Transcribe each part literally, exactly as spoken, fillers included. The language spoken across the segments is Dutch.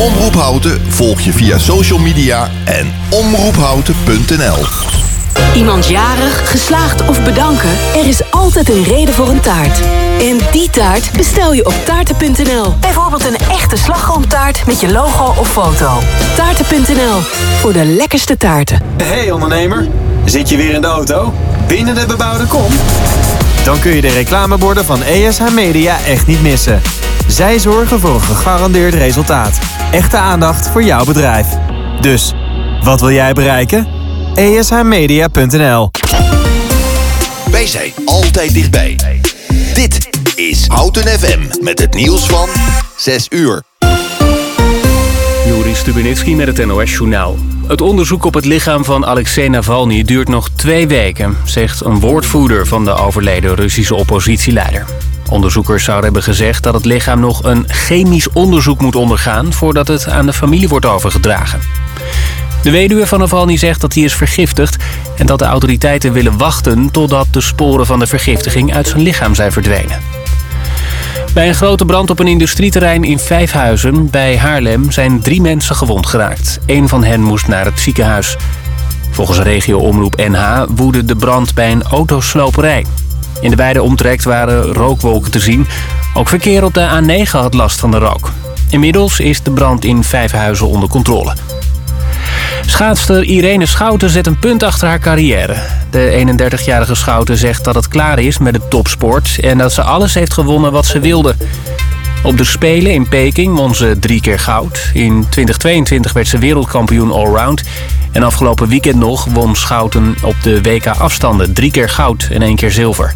Omroep Houten volg je via social media en omroep houten punt n l. Iemand jarig, geslaagd of bedanken? Er is altijd een reden voor een taart. En die taart bestel je op taarten punt n l. Bijvoorbeeld een echte slagroomtaart met je logo of foto. Taarten punt n l, voor de lekkerste taarten. Hey ondernemer, zit je weer in de auto? Binnen de bebouwde kom? Dan kun je de reclameborden van E S H Media echt niet missen. Zij zorgen voor een gegarandeerd resultaat. Echte aandacht voor jouw bedrijf. Dus, wat wil jij bereiken? E S H media punt n l. Wij zijn altijd dichtbij. Dit is Houten F M met het nieuws van zes uur. Joris Stubenitski met het N O S Journaal. Het onderzoek op het lichaam van Alexei Navalny duurt nog twee weken, zegt een woordvoerder van de overleden Russische oppositieleider. Onderzoekers zouden hebben gezegd dat het lichaam nog een chemisch onderzoek moet ondergaan voordat het aan de familie wordt overgedragen. De weduwe van Navalny zegt dat hij is vergiftigd en dat de autoriteiten willen wachten totdat de sporen van de vergiftiging uit zijn lichaam zijn verdwenen. Bij een grote brand op een industrieterrein in Vijfhuizen bij Haarlem zijn drie mensen gewond geraakt. Eén van hen moest naar het ziekenhuis. Volgens regio-omroep N H woedde de brand bij een autosloperij. In de wijde omtrek waren rookwolken te zien. Ook verkeer op de A negen had last van de rook. Inmiddels is de brand in Vijfhuizen onder controle. Schaatster Irene Schouten zet een punt achter haar carrière. De eenendertigjarige Schouten zegt dat het klaar is met de topsport en dat ze alles heeft gewonnen wat ze wilde. Op de Spelen in Peking won ze drie keer goud. In twintig tweeëntwintig werd ze wereldkampioen allround. En afgelopen weekend nog won Schouten op de W K-afstanden drie keer goud en één keer zilver.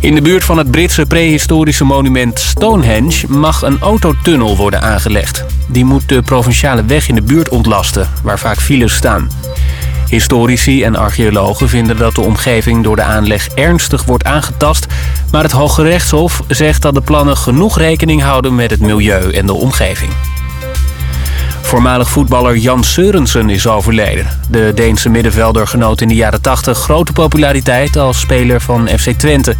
In de buurt van het Britse prehistorische monument Stonehenge mag een autotunnel worden aangelegd. Die moet de provinciale weg in de buurt ontlasten, waar vaak files staan. Historici en archeologen vinden dat de omgeving door de aanleg ernstig wordt aangetast, maar het Hoge Rechtshof zegt dat de plannen genoeg rekening houden met het milieu en de omgeving. Voormalig voetballer Jan Sørensen is overleden. De Deense middenvelder genoot in de jaren tachtig grote populariteit als speler van F C Twente.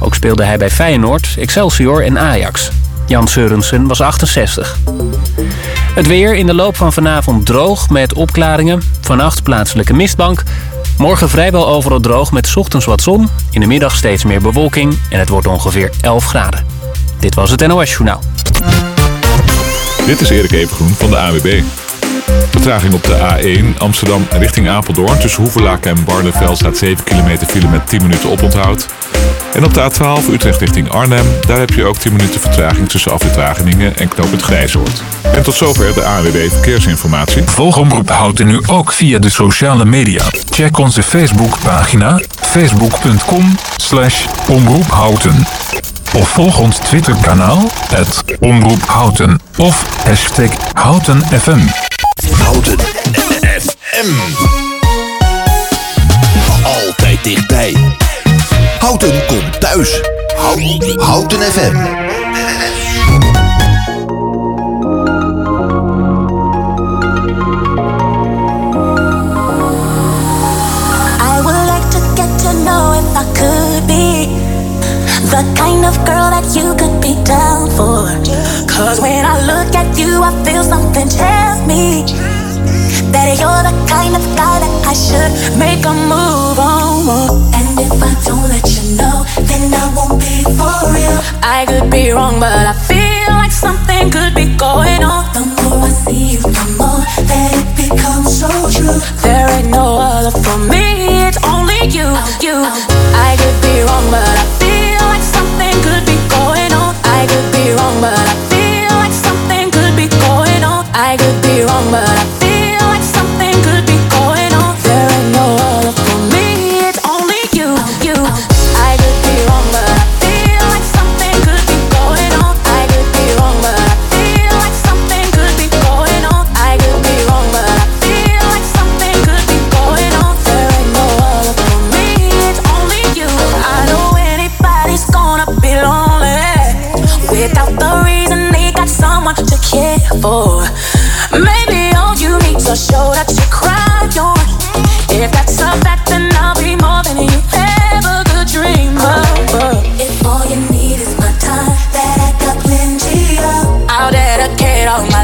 Ook speelde hij bij Feyenoord, Excelsior en Ajax. Jan Sørensen was achtenzestig. Het weer in de loop van vanavond droog met opklaringen. Vannacht plaatselijke mistbank. Morgen vrijwel overal droog met ochtends wat zon. In de middag steeds meer bewolking en het wordt ongeveer elf graden. Dit was het N O S Journaal. Dit is Erik Evengroen van de A N W B. Vertraging op de A één Amsterdam richting Apeldoorn. Tussen Hoevelaken en Barneveld staat zeven kilometer file met tien minuten oponthoud. En op de A twaalf Utrecht richting Arnhem. Daar heb je ook tien minuten vertraging tussen afrit Wageningen en knooppunt Grijzoord. En tot zover de A N W B Verkeersinformatie. Volg Omroep Houten nu ook via de sociale media. Check onze Facebookpagina facebook punt com slash omroep houten. Of volg ons Twitterkanaal, het Omroep Houten. Of hashtag Houten F M. Houten F M. Altijd dichtbij. Houten komt thuis. Houten F M. I would like to get to know if I could be the kind of girl that you could be down for. Cause when I look at you, I feel something tells me that you're the kind of guy that I should make a move on. And if I don't let you know, then I won't be for real. I could be wrong, but I feel like something could be going on. The more I see you, the more that it becomes so true. There ain't no other for me, it's only you, you. I could be wrong, but I feel could be going on. I could be wrong, but I feel like something could be going on. I could be wrong, but I feel like something could be going on. There ain't no other for me, it's only you, you. I could be wrong, but I feel like something could be going on. I could be wrong, but I feel like something could be going on. I could be wrong, but I feel like something could be going on. There ain't no other for me, it's only you. I know anybody's gonna without the reason they got someone to care for. Maybe all you need to show that you cry on. If that's a fact, then I'll be more than you ever could dream of. If all you need is my time, that I got plenty of, I'll dedicate all my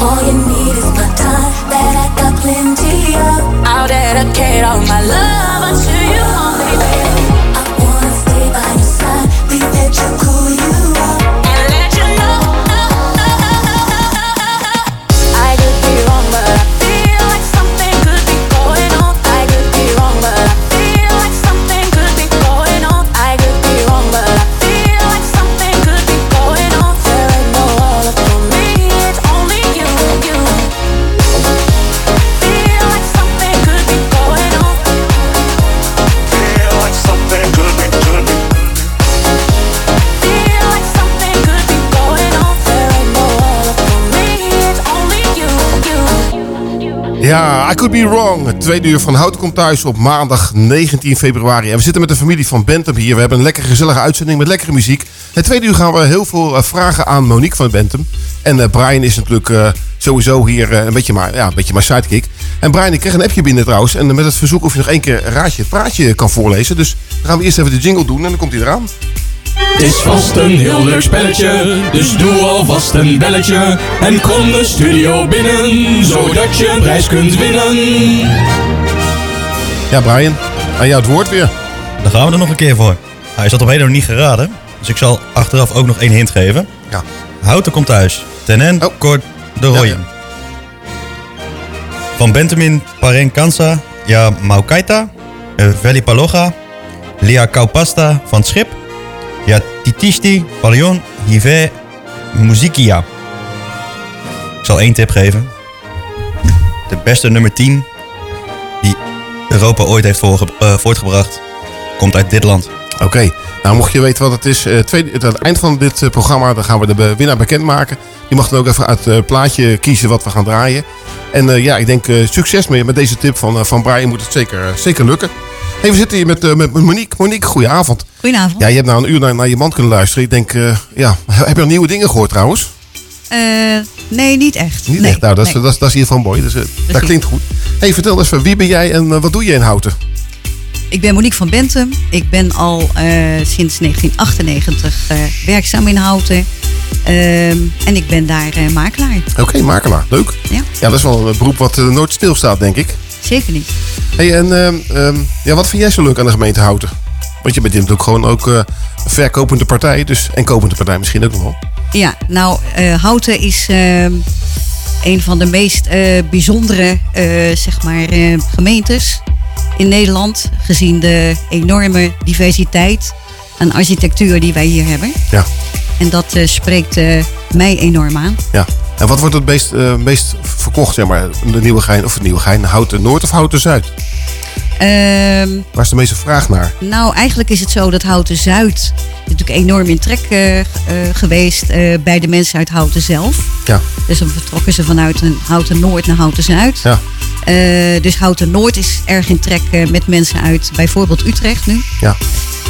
All you need is my time that I got plenty of. I'll dedicate all my love until you home, baby. I wanna stay by your side, be that you cool you up, and let you know, oh, oh, oh, oh, oh, oh, oh. I could be wrong, but I feel like something could be going on. I could be wrong, but I feel like something could be going on. I could be wrong, but I feel like something could be going on. There ain't no other for me, it's only you, you. Feel like something could be going on. Feel like something could be, could be. Feel like something could be going on. There ain't no other for me, it's only you, you. Ja, I Could Be Wrong. Het tweede uur van Houten komt thuis op maandag negentien februari. En we zitten met de familie van Bentum hier. We hebben een lekker gezellige uitzending met lekkere muziek. Het tweede uur gaan we heel veel eh, vragen aan Monique van Bentum. En eh, Brian is natuurlijk eh, sowieso hier eh, een, beetje maar, ja, een beetje maar sidekick. En Brian, ik kreeg een appje binnen trouwens. En eh, met het verzoek of je nog één keer Raadje het Praatje kan voorlezen. Dus dan gaan we eerst even de jingle doen en dan komt hij eraan. Het is vast een heel leuk spelletje, dus doe alvast een belletje. En kom de studio binnen, zodat je een prijs kunt winnen. Ja, Brian, aan jou het woord weer. Daar gaan we er nog een keer voor. Hij zat op heden nog niet geraden, dus ik zal achteraf ook nog één hint geven. Ja. Houten komt thuis. Tenen Oh. Kort de Royen. Ja, Van Bentemin, Paren Kansa, Ja Maukaita, eh, Veli Paloga, Lia Kaupasta van het Schip, Ja Titisti, Palion, Hive, Muzikia. Ik zal één tip geven. De beste nummer tien die Europa ooit heeft voorge- eh, voortgebracht, komt uit dit land. Oké, nou mocht je weten wat het is, eh, tweede, aan het eind van dit eh, programma dan gaan we de be- winnaar bekendmaken. Je mag dan ook even uit eh, het plaatje kiezen wat we gaan draaien. En eh, ja, ik denk eh, succes mee met deze tip van, eh, van Brian, moet het zeker, eh, zeker lukken. Hey, we zitten hier met, eh, met Monique. Monique, goedenavond. Goedenavond. Ja, je hebt nou een uur naar, naar je man kunnen luisteren. Ik denk, eh, ja, heb je nog nieuwe dingen gehoord trouwens? Eh, nee, niet echt. Niet Nee, echt, nou, dat is, nee. dat is, dat is hiervan mooi. Dus, eh, dat klinkt goed. Hey, vertel eens, wie ben jij en eh, wat doe je in Houten? Ik ben Monique van Bentum. Ik ben al eh, sinds negentien achtennegentig eh, werkzaam in Houten. Ehm, en ik ben daar eh, makelaar. Oké, makelaar, leuk. Ja, Ja, dat is wel een beroep wat eh, nooit stilstaat, denk ik. zeker niet. Hey, en ehm, ehm, ja, wat vind jij zo leuk aan de gemeente Houten? Want je bent natuurlijk gewoon ook eh, een verkopende partij, dus, en kopende partij misschien ook nog wel. Ja, nou, eh, Houten is ehm, een van de meest eh, bijzondere eh, zeg maar, eh, gemeentes in Nederland. Gezien de enorme diversiteit aan architectuur die wij hier hebben. Ja, En dat eh, spreekt eh, mij enorm aan. ja. En wat wordt het meest, eh, meest verkocht, zeg maar? De Nieuwegein, of het Nieuwegein, Houten Noord of Houten Zuid? Ehm, Waar is de meeste vraag naar? Nou, eigenlijk is het zo dat Houten Zuid natuurlijk enorm in trek eh, eh, geweest eh, bij de mensen uit Houten zelf. Ja, Dus dan vertrokken ze vanuit een Houten Noord naar Houten Zuid. ja. Eh, dus Houten Noord is erg in trek eh, met mensen uit bijvoorbeeld Utrecht nu. ja.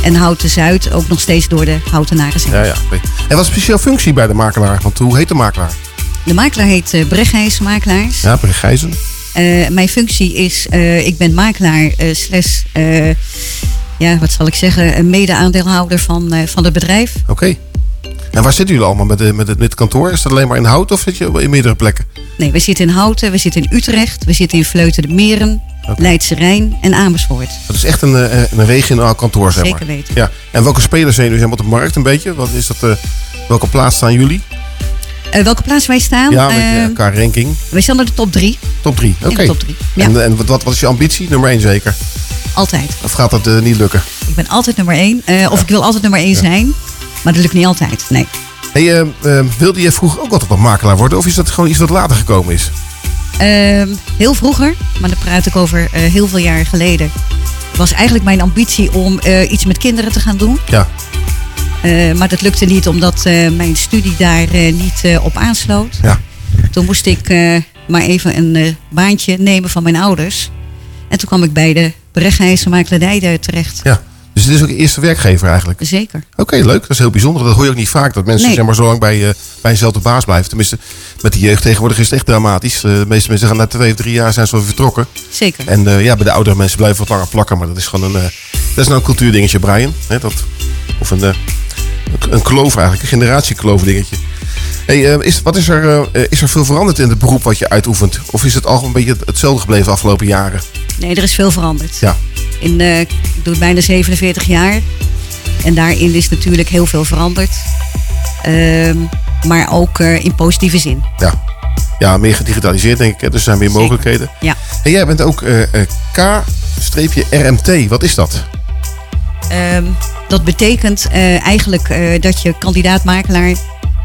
En Houten Zuid ook nog steeds door de Houtenaren zelf. Ja, ja. oké. En wat is precies jouw functie bij de makelaar? Want hoe heet de makelaar? De makelaar heet eh, Bregeijs Makelaars. Ja, Bregeijzen. Eh, mijn functie is, eh, ik ben makelaar eh, slash, eh, ja, wat zal ik zeggen, een mede-aandeelhouder van, eh, van het bedrijf. Oké. En waar zitten jullie allemaal met, de- met, het, met het kantoor? Is dat alleen maar in Hout of zit je in meerdere plekken? Nee, we zitten in Houten, we zitten in Utrecht, we zitten in Vleuten de Meren, Oké. Leidse Rijn en Amersfoort. Dat is echt een, eh, een regionaal kantoor, zeg maar. Zeker weten. Ja. En welke spelers zijn jullie op de markt een beetje? Wat is dat, eh, welke plaats staan jullie? Eh, welke plaats wij staan? Ja, met eh, Eh, elkaar ranking. wij staan in de top drie. Top drie. Oké. In de top drie. Ja, En, en wat, wat is je ambitie? Nummer één zeker? altijd. Of gaat dat eh, niet lukken? Ik ben altijd nummer één. eh, of ik wil altijd nummer één zijn. Maar dat lukt niet altijd. Nee. Hey, eh, eh, wilde je vroeger ook altijd een makelaar worden? Of is dat gewoon iets wat later gekomen is? Ehm, heel vroeger, maar dan praat ik over eh, heel veel jaren geleden, was eigenlijk mijn ambitie om eh, iets met kinderen te gaan doen. Ja. Eh, maar dat lukte niet omdat eh, mijn studie daar eh, niet eh, op aansloot. Ja. Toen moest ik eh, maar even een eh, baantje nemen van mijn ouders. En toen kwam ik bij de Bregeijse makelaardij eh, terecht. ja. Dus het is ook je eerste werkgever eigenlijk? Zeker. Oké, leuk. Dat is heel bijzonder. Dat hoor je ook niet vaak. Dat mensen Nee. zeg maar, zo lang bij, eh, bij eenzelfde baas blijven. Tenminste, met die jeugd tegenwoordig is het echt dramatisch. Eh, de meeste mensen gaan na twee of drie jaar zijn ze wel vertrokken. Zeker. En eh, ja, bij de oudere mensen blijven wat langer plakken. Maar dat is gewoon een... eh, dat is nou een cultuurdingetje, Brian. Hè, dat, of een, eh, een kloof eigenlijk. Een generatiekloof dingetje. Hey, uh, is, wat is, er, uh, is er veel veranderd in het beroep wat je uitoefent? Of is het al een beetje hetzelfde gebleven de afgelopen jaren? Nee, er is veel veranderd. Ja. In, uh, ik doe het bijna zevenenveertig jaar. En daarin is natuurlijk heel veel veranderd. Uh, maar ook uh, in positieve zin. Ja. Ja, meer gedigitaliseerd denk ik. Hè? Dus er zijn meer Zeker. Mogelijkheden. Ja. En jij bent ook uh, K R M T. Wat is dat? Um, dat betekent uh, eigenlijk uh, dat je kandidaat-makelaar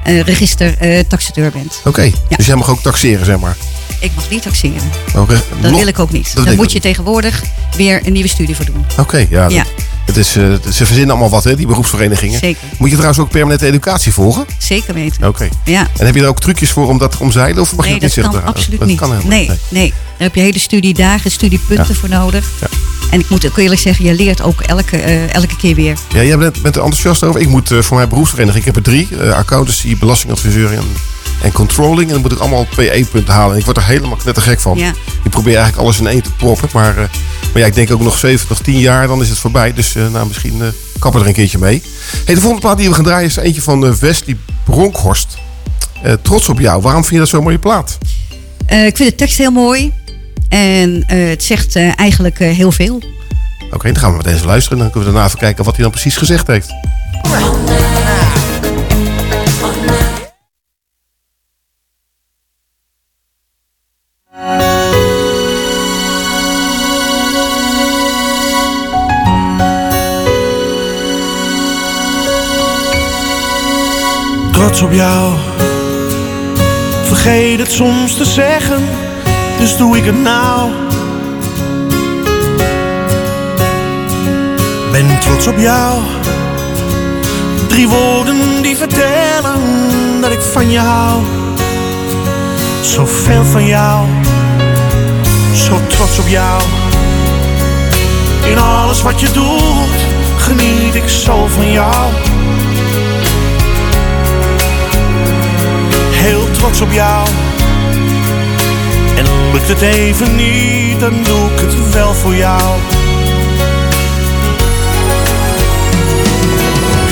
uh, register uh, taxateur bent. Oké, okay. Ja. Dus jij mag ook taxeren, zeg maar. Ik mag niet taxeren. Okay. Dat Nog? wil ik ook niet. Dat Daar moet je tegenwoordig weer een nieuwe studie voor doen. Oké, okay, ja. ja. Het is, uh, ze verzinnen allemaal wat, hè, die beroepsverenigingen. Zeker. Moet je trouwens ook permanente educatie volgen? Zeker weten. Oké. Okay. Ja. En heb je daar ook trucjes voor om dat te omzeilen? Of mag nee, je dat niet zeggen? Nee, dat kan absoluut dat niet. Kan helemaal nee, nee. nee, daar heb je hele studiedagen, studiepunten ja. voor nodig. Ja. En ik moet ook eerlijk zeggen, je leert ook elke, uh, elke keer weer. Ja, jij bent, bent er enthousiast over. Ik moet uh, voor mijn beroepsvereniging, ik heb er drie. Uh, accountancy, belastingadviseur en, en controlling. En dan moet ik allemaal P E punten halen. En ik word er helemaal knettergek van. Ja. Ik probeer eigenlijk alles in één te proppen. Maar, uh, maar ja, ik denk ook nog zeven, nog tien jaar, dan is het voorbij. Dus uh, nou, misschien uh, kappen er een keertje mee. Hey, de volgende plaat die we gaan draaien is eentje van uh, Wesley Bronkhorst. Uh, trots op jou. Waarom vind je dat zo'n mooie plaat? Uh, ik vind de tekst heel mooi. En uh, het zegt uh, eigenlijk uh, heel veel. Oké, okay, dan gaan we meteen eens luisteren. Dan kunnen we daarna even kijken wat hij dan precies gezegd heeft. Trots op jou. Vergeet het soms te zeggen. Dus doe ik het nou. Ben trots op jou. Drie woorden die vertellen dat ik van je hou. Zo veel van jou. Zo trots op jou. In alles wat je doet, geniet ik zo van jou. Heel trots op jou. En lukt het even niet, dan doe ik het wel voor jou.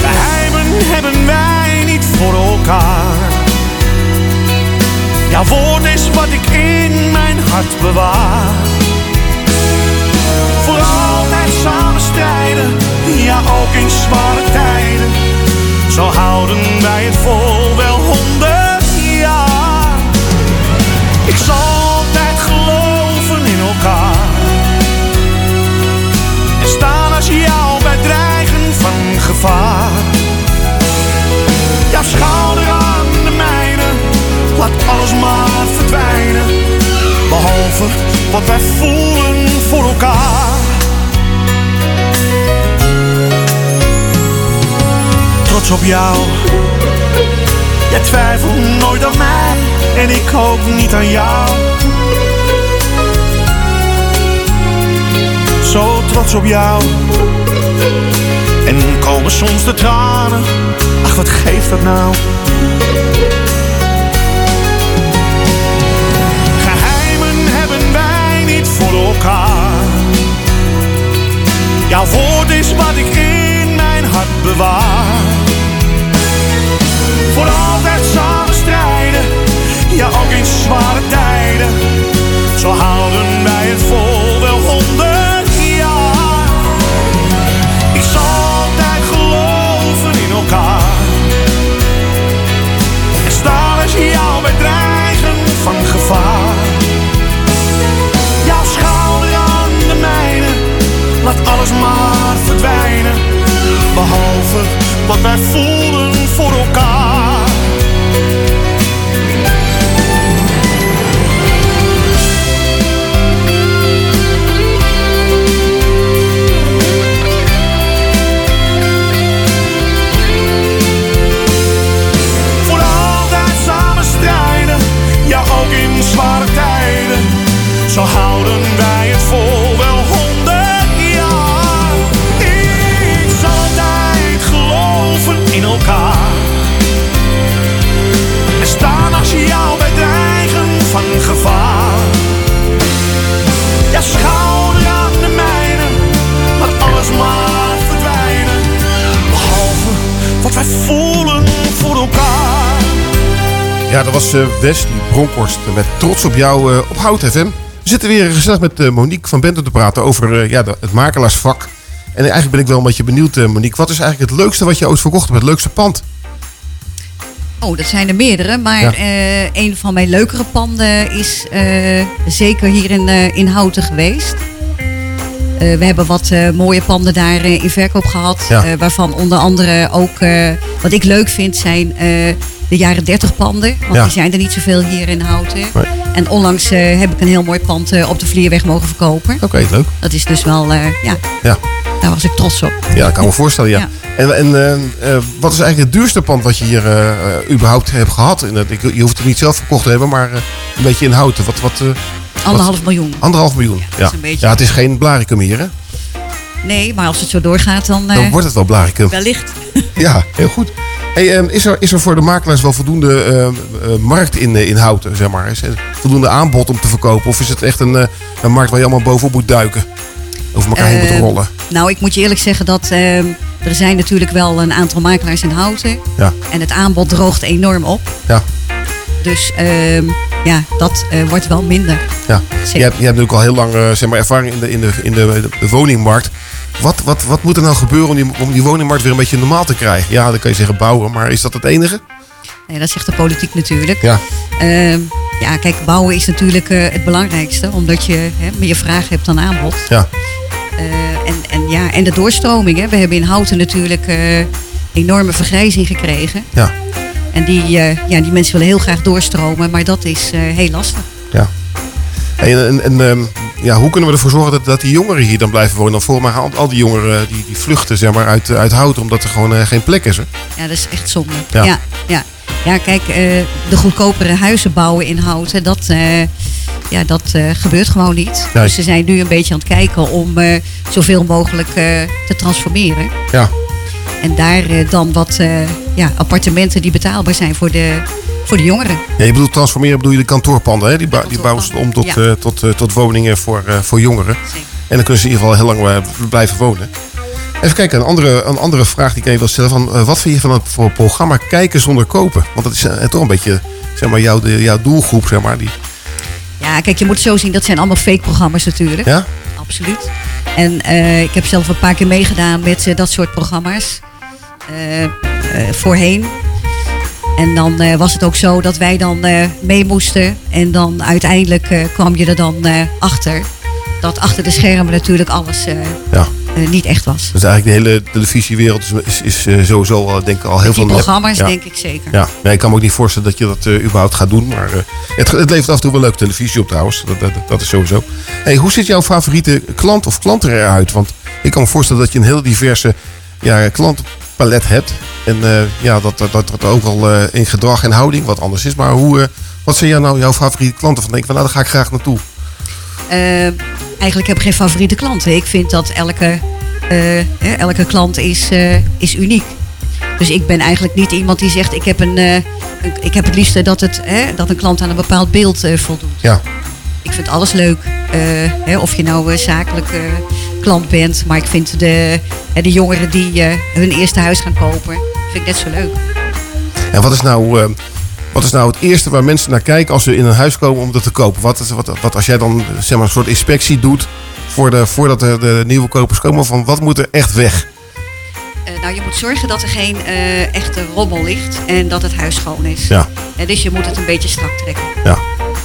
Geheimen hebben wij niet voor elkaar. Jouw woord is wat ik in mijn hart bewaar. Voor altijd samen strijden, ja ook in zware tijden. Zo houden wij het vol wel honderd jaar. Ik zal en staan als jou bij dreigen van gevaar. Jouw schouder aan de mijne, laat alles maar verdwijnen. Behalve wat wij voelen voor elkaar. Trots op jou. Jij twijfelt nooit aan mij en ik ook niet aan jou. Zo trots op jou. En komen soms de tranen. Ach, wat geeft dat nou? Geheimen hebben wij niet voor elkaar. Jouw woord is wat ik in mijn hart bewaar. Voor altijd samen strijden. Ja, ook in zware tijden. Zo houden wij het vol wel honderd. Staan Ja, dat was Wesley Bronkhorst met Trots op jou op Houten F M. We zitten weer gezellig met Monique van Bentum te praten over ja, het makelaarsvak. En eigenlijk ben ik wel een beetje benieuwd, Monique. Wat is eigenlijk het leukste wat je ooit verkocht hebt? Het leukste pand? Oh, dat zijn er meerdere. Maar ja. uh, een van mijn leukere panden is uh, zeker hier in, uh, in Houten geweest. Uh, we hebben wat uh, mooie panden daar uh, in verkoop gehad. Ja. Uh, waarvan onder andere ook, uh, wat ik leuk vind, zijn uh, de jaren dertig panden. Want ja. die zijn er niet zoveel hier in Houten. Nee. En onlangs uh, heb ik een heel mooi pand uh, op de Vlierweg mogen verkopen. Oké, okay, leuk. Dat is dus wel, uh, ja. ja, daar was ik trots op. Ja, dat kan me voorstellen, ja. ja. En, en uh, uh, wat is eigenlijk het duurste pand wat je hier uh, uh, überhaupt hebt gehad? En, uh, je hoeft het niet zelf verkocht te hebben, maar uh, een beetje in Houten. Wat... wat uh, Anderhalf Wat? miljoen. Anderhalf miljoen, ja. Ja. Is een beetje... ja, het is geen Blaricum hier, hè? Nee, maar als het zo doorgaat, dan... Dan uh, wordt het wel Blaricum. Wellicht. Ja, heel goed. Hey, um, is, er, is er voor de makelaars wel voldoende uh, uh, markt in, uh, in Houten, zeg maar? Is er voldoende aanbod om te verkopen? Of is het echt een, uh, een markt waar je allemaal bovenop moet duiken? Over elkaar uh, heen moet rollen? Nou, ik moet je eerlijk zeggen dat... Uh, er zijn natuurlijk wel een aantal makelaars in Houten. Ja. En het aanbod droogt enorm op. Ja. Dus... Uh, Ja, dat uh, wordt wel minder. Ja. Je, hebt, je hebt natuurlijk al heel lang uh, zeg maar, ervaring in de, in de, in de, de woningmarkt. Wat, wat, wat moet er nou gebeuren om die, om die woningmarkt weer een beetje normaal te krijgen? Ja, dan kan je zeggen bouwen, maar is dat het enige? Nee, dat zegt de politiek natuurlijk. Ja, uh, ja kijk, bouwen is natuurlijk uh, het belangrijkste. Omdat je hè, meer vraag hebt dan aanbod. Ja. Uh, en, en, ja, en de doorstroming. Hè. We hebben in Houten natuurlijk uh, enorme vergrijzing gekregen. Ja. En die, uh, ja, die mensen willen heel graag doorstromen, maar dat is uh, heel lastig. Ja. En, en, en um, ja, hoe kunnen we ervoor zorgen dat, dat die jongeren hier dan blijven wonen? Want volgens mij al, al die jongeren die, die vluchten zeg maar, uit, uit Houten omdat er gewoon uh, geen plek is. Hè? Ja, dat is echt zonde. Ja, ja, ja. ja kijk, uh, de goedkopere huizen bouwen in Houten, dat, uh, ja, dat uh, gebeurt gewoon niet. Nee. Dus ze zijn nu een beetje aan het kijken om uh, zoveel mogelijk uh, te transformeren. Ja. En daar dan wat uh, ja, appartementen die betaalbaar zijn voor de, voor de jongeren. Ja, je bedoelt transformeren, bedoel je de kantoorpanden. Hè? Die, ba- die bouwen ze om tot, ja. uh, tot, uh, tot woningen voor, uh, voor jongeren. Zeker. En dan kunnen ze in ieder geval heel lang uh, blijven wonen. Even kijken, een andere, een andere vraag die ik even wil stellen. Van, uh, wat vind je van het voor programma Kijken zonder kopen? Want dat is uh, toch een beetje zeg maar, jouw, de, jouw doelgroep. Zeg maar, die... Ja, kijk, je moet het zo zien. Dat zijn allemaal fake programma's natuurlijk. Ja? Absoluut. En uh, ik heb zelf een paar keer meegedaan met uh, dat soort programma's. Uh, uh, voorheen. En dan uh, was het ook zo dat wij dan uh, mee moesten. En dan uiteindelijk uh, kwam je er dan uh, achter. Dat achter de schermen natuurlijk alles uh, ja. uh, niet echt was. Dus eigenlijk de hele televisiewereld is, is, is sowieso al, denk ik, al heel veel... Die programma's ja. denk ik zeker. Ja. Nee, ik kan me ook niet voorstellen dat je dat uh, überhaupt gaat doen. Maar uh, het, het levert af en toe wel leuke televisie op trouwens. Dat, dat, dat is sowieso. Hey, hoe ziet jouw favoriete klant of klant eruit? Want ik kan me voorstellen dat je een heel diverse ja, klant... palet hebt. En uh, ja, dat, dat, dat, dat ook al uh, in gedrag en houding wat anders is. Maar hoe, uh, wat zijn jou nou jouw favoriete klanten? Van denk van nou, daar ga ik graag naartoe. Uh, eigenlijk heb ik geen favoriete klanten. Ik vind dat elke, uh, elke klant is, uh, is uniek. Dus ik ben eigenlijk niet iemand die zegt... ik heb, een, uh, een, ik heb het liefste dat, het, uh, dat een klant aan een bepaald beeld uh, voldoet. Ja. Ik vind alles leuk. Uh, hè, of je nou uh, zakelijk uh, klant bent. Maar ik vind de, uh, de jongeren die uh, hun eerste huis gaan kopen, vind ik net zo leuk. En wat is nou, uh, wat is nou het eerste waar mensen naar kijken als ze in een huis komen om dat te kopen? Wat, wat, wat als jij dan zeg maar, een soort inspectie doet voor de, voordat de, de nieuwe kopers komen? Van wat moet er echt weg? Uh, nou, je moet zorgen dat er geen uh, echte rommel ligt en dat het huis schoon is. Ja. Uh, dus je moet het een beetje strak trekken. Ja.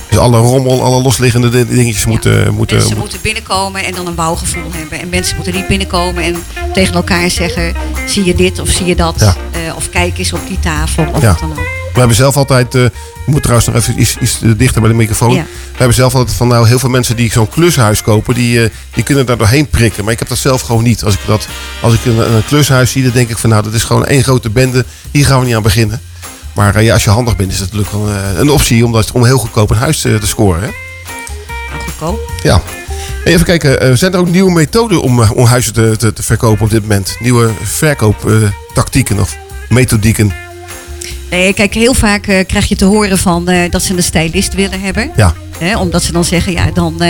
Dus alle rommel, alle losliggende dingetjes ja. moeten... moeten mensen mo- moeten binnenkomen en dan een bouwgevoel hebben. En mensen moeten niet binnenkomen en tegen elkaar zeggen... zie je dit of zie je dat? Ja. Uh, of kijk eens op die tafel of ja. wat dan ook. We hebben zelf altijd... Uh, ik moet trouwens nog even iets, iets dichter bij de microfoon. Ja. We hebben zelf altijd van nou heel veel mensen die zo'n klushuis kopen... Die, uh, die kunnen daar doorheen prikken. Maar ik heb dat zelf gewoon niet. Als ik, dat, als ik een, een klushuis zie, dan denk ik van nou dat is gewoon één grote bende. Hier gaan we niet aan beginnen. Maar ja, als je handig bent, is dat natuurlijk een, een optie om, dat, om heel goedkoop een huis te, te scoren. Hè? Goedkoop? Ja. Even kijken, zijn er ook nieuwe methoden om, om huizen te, te, te verkopen op dit moment? Nieuwe verkooptactieken of methodieken? Nee, kijk, heel vaak uh, krijg je te horen van uh, dat ze een stylist willen hebben. Ja. Hè, omdat ze dan zeggen, ja, dan, uh,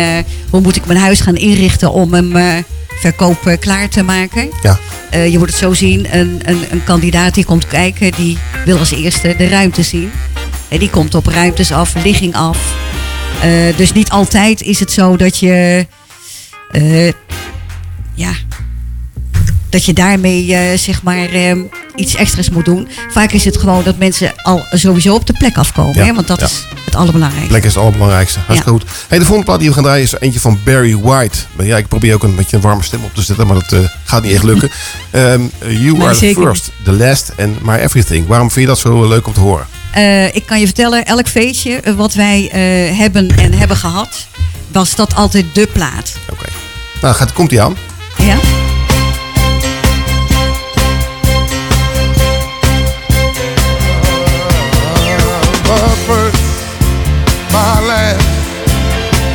hoe moet ik mijn huis gaan inrichten om hem... Uh, verkoop klaar te maken. Ja. Uh, je moet het zo zien, een, een, een kandidaat die komt kijken, die wil als eerste de ruimte zien. Die komt op ruimtes af, ligging af. Uh, dus niet altijd is het zo dat je... Uh, ja... dat je daarmee uh, zeg maar um, iets extra's moet doen. Vaak is het gewoon dat mensen al sowieso op de plek afkomen. Ja, hè? Want dat ja. is het allerbelangrijkste. Plek is het allerbelangrijkste. Hartstikke ja. goed. Hey, de volgende plaat die we gaan draaien is eentje van Barry White. Ja, ik probeer ook een beetje een warme stem op te zetten, maar dat uh, gaat niet echt lukken. um, you nee, are the first, the last and my everything. Waarom vind je dat zo leuk om te horen? Uh, ik kan je vertellen, elk feestje wat wij uh, hebben en hebben gehad, was dat altijd de plaat. Oké. Okay. Nou, gaat, komt die aan? Ja. My life,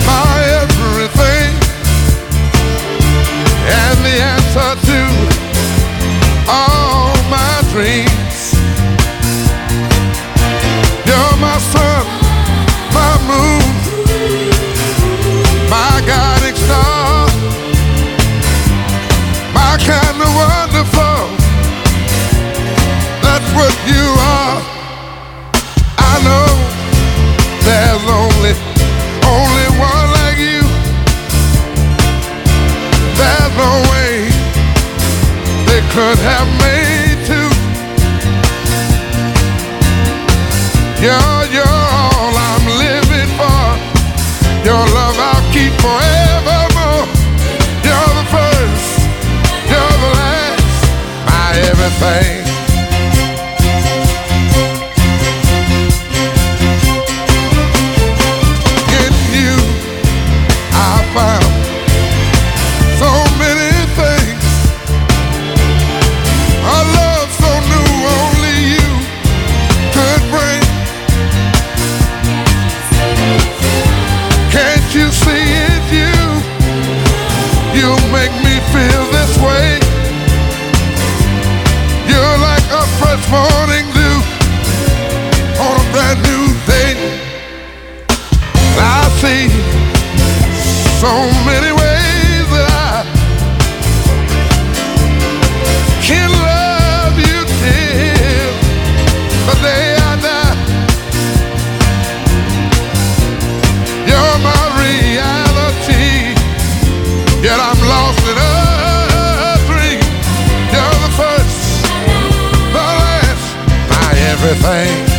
my everything, and the answer to all my dreams. You're my sun, my moon, my guiding star, my kind of wonderful. That's what you are. I know. There's only, only one like you. There's no way they could have made two. You're, you're all I'm living for. Your love I'll keep forevermore. You're the first, you're the last, my everything. Morning dew on a brand new day. I see so many ways that I can love you till the day I die. You're my reality, yet I'm lost in a dream. You're the first, everything.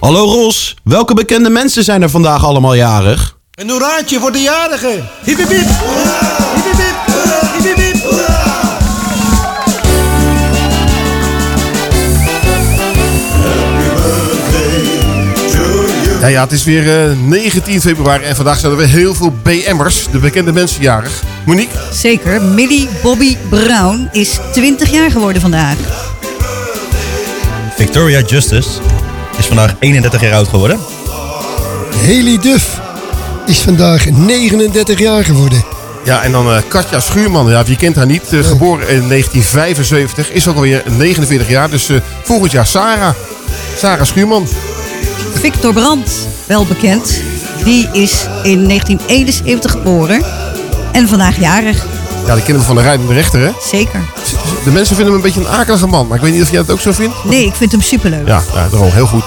Hallo Ros, welke bekende mensen zijn er vandaag allemaal jarig? Een hoeraatje voor de jarige! Hip hip hip! Hip hip hip! Hip hip hip! Ja, ja, het is weer uh, negentien februari en vandaag zijn er weer heel veel B M'ers, de bekende mensen, jarig. Monique? Zeker, Millie Bobby Brown is twintig jaar geworden vandaag. Victoria Justice is vandaag eenendertig jaar oud geworden. Haley Duff is vandaag negenendertig jaar geworden. Ja, en dan uh, Katja Schuurman. Ja, wie kent haar niet? Uh, geboren in negentien vijfenzeventig. Is ook alweer negenenveertig jaar. Dus uh, volgend jaar Sarah. Sarah Schuurman. Victor Brandt, wel bekend. Die is in negentien eenenzeventig geboren. En vandaag jarig. Ja, die kennen we van de rijdende rechter, hè? Zeker. De mensen vinden hem een beetje een akelige man, maar ik weet niet of jij dat ook zo vindt. Nee, ik vind hem superleuk. Ja, ja, daarom heel goed.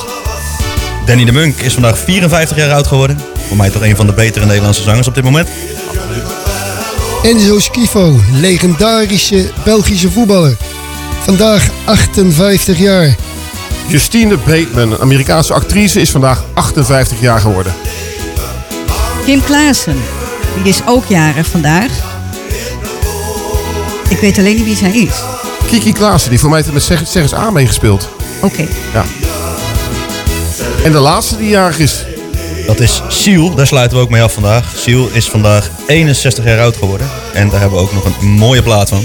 Danny de Munk is vandaag vierenvijftig jaar oud geworden. Voor mij toch een van de betere Nederlandse zangers op dit moment. Enzo Schifo, legendarische Belgische voetballer. vandaag achtenvijftig jaar. Justine Bateman, een Amerikaanse actrice, is vandaag achtenvijftig jaar geworden. Kim Klaassen, die is ook jarig vandaag. Ik weet alleen niet wie zij is. Kiki Klaassen, die voor mij met Zeg, zeg eens A meegespeeld. Oké. Okay. Ja. En de laatste die jarig is? Dat is Siel, daar sluiten we ook mee af vandaag. Siel is vandaag eenenzestig jaar oud geworden. En daar hebben we ook nog een mooie plaat van.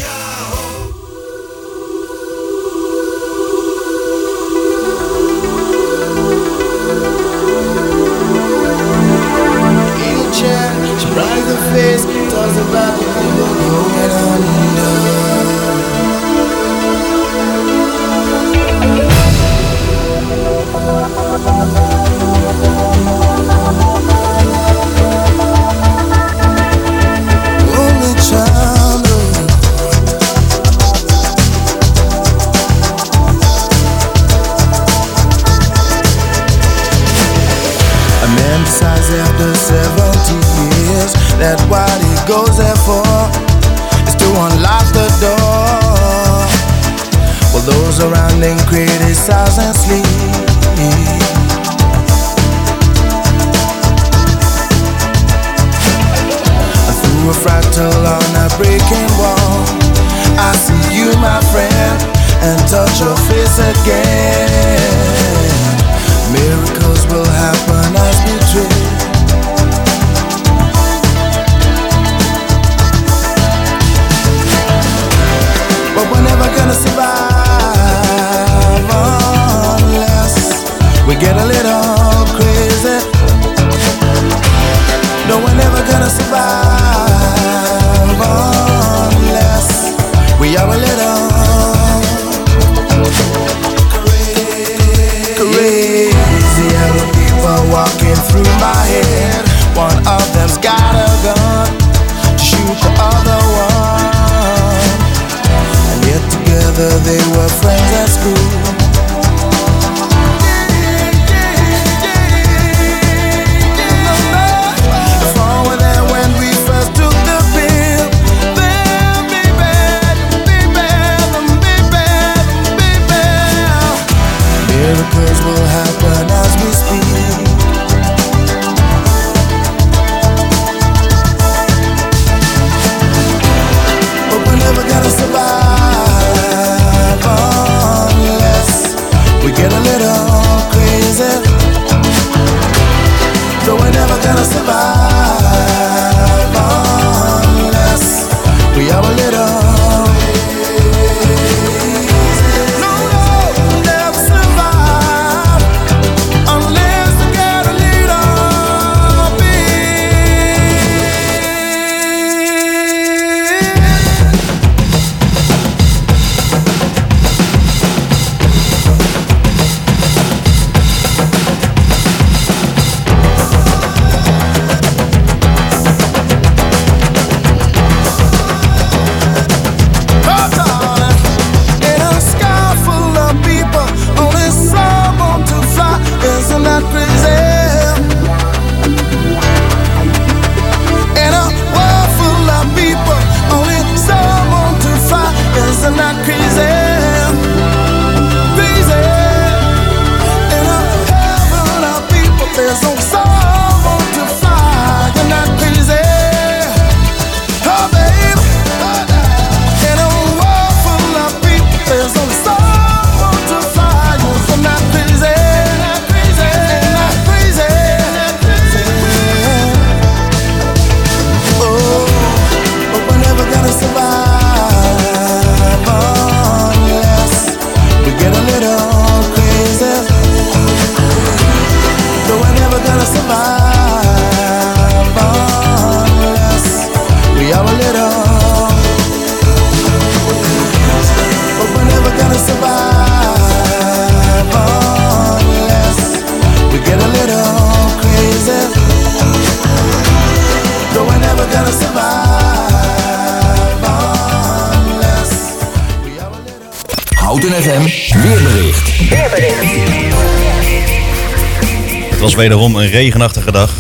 Wederom een regenachtige dag.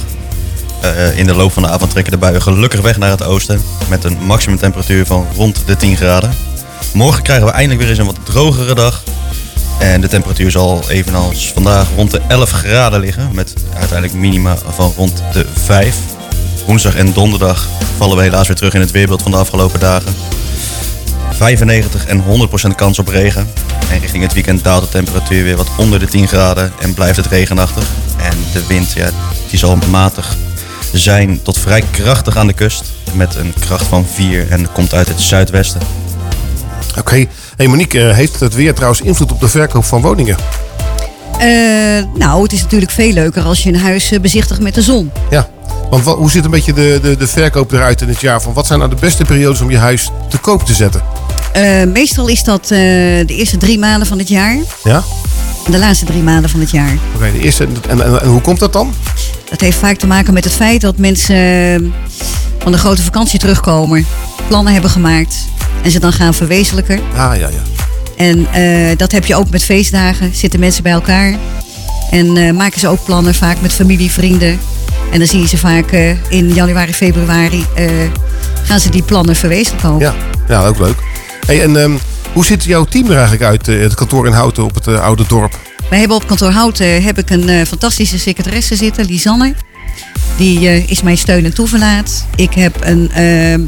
Uh, in de loop van de avond trekken de buien gelukkig weg naar het oosten. Met een maximumtemperatuur van rond de tien graden. Morgen krijgen we eindelijk weer eens een wat drogere dag. En de temperatuur zal evenals vandaag rond de elf graden liggen. Met uiteindelijk minima van rond de vijf. Woensdag en donderdag vallen we helaas weer terug in het weerbeeld van de afgelopen dagen. vijfennegentig en honderd procent kans op regen. En richting het weekend daalt de temperatuur weer wat onder de tien graden en blijft het regenachtig. En de wind, ja, die zal matig zijn tot vrij krachtig aan de kust. Met een kracht van vier en komt uit het zuidwesten. Oké. Okay. Hey Monique, heeft het weer trouwens invloed op de verkoop van woningen? Uh, nou, het is natuurlijk veel leuker als je een huis bezichtigt met de zon. Ja. Want wat, hoe ziet een beetje de, de, de verkoop eruit in het jaar? Van wat zijn nou de beste periodes om je huis te koop te zetten? Uh, meestal is dat uh, de eerste drie maanden van het jaar. Ja? De laatste drie maanden van het jaar. Oké, okay, de eerste. En, en, en hoe komt dat dan? Dat heeft vaak te maken met het feit dat mensen uh, van de grote vakantie terugkomen. Plannen hebben gemaakt. En ze dan gaan verwezenlijken. Ah, ja, ja. En uh, dat heb je ook met feestdagen. Zitten mensen bij elkaar. En uh, maken ze ook plannen vaak met familie, vrienden. En dan zie je ze vaak uh, in januari, februari uh, gaan ze die plannen verwezenlijken. Ja, ja, ook leuk. Hey, en um, hoe ziet jouw team er eigenlijk uit, uh, het kantoor in Houten op het uh, oude dorp? Wij hebben op kantoor Houten heb ik een uh, fantastische secretaresse zitten, Lisanne. Die uh, is mijn steun en toeverlaat. Ik heb een, uh, een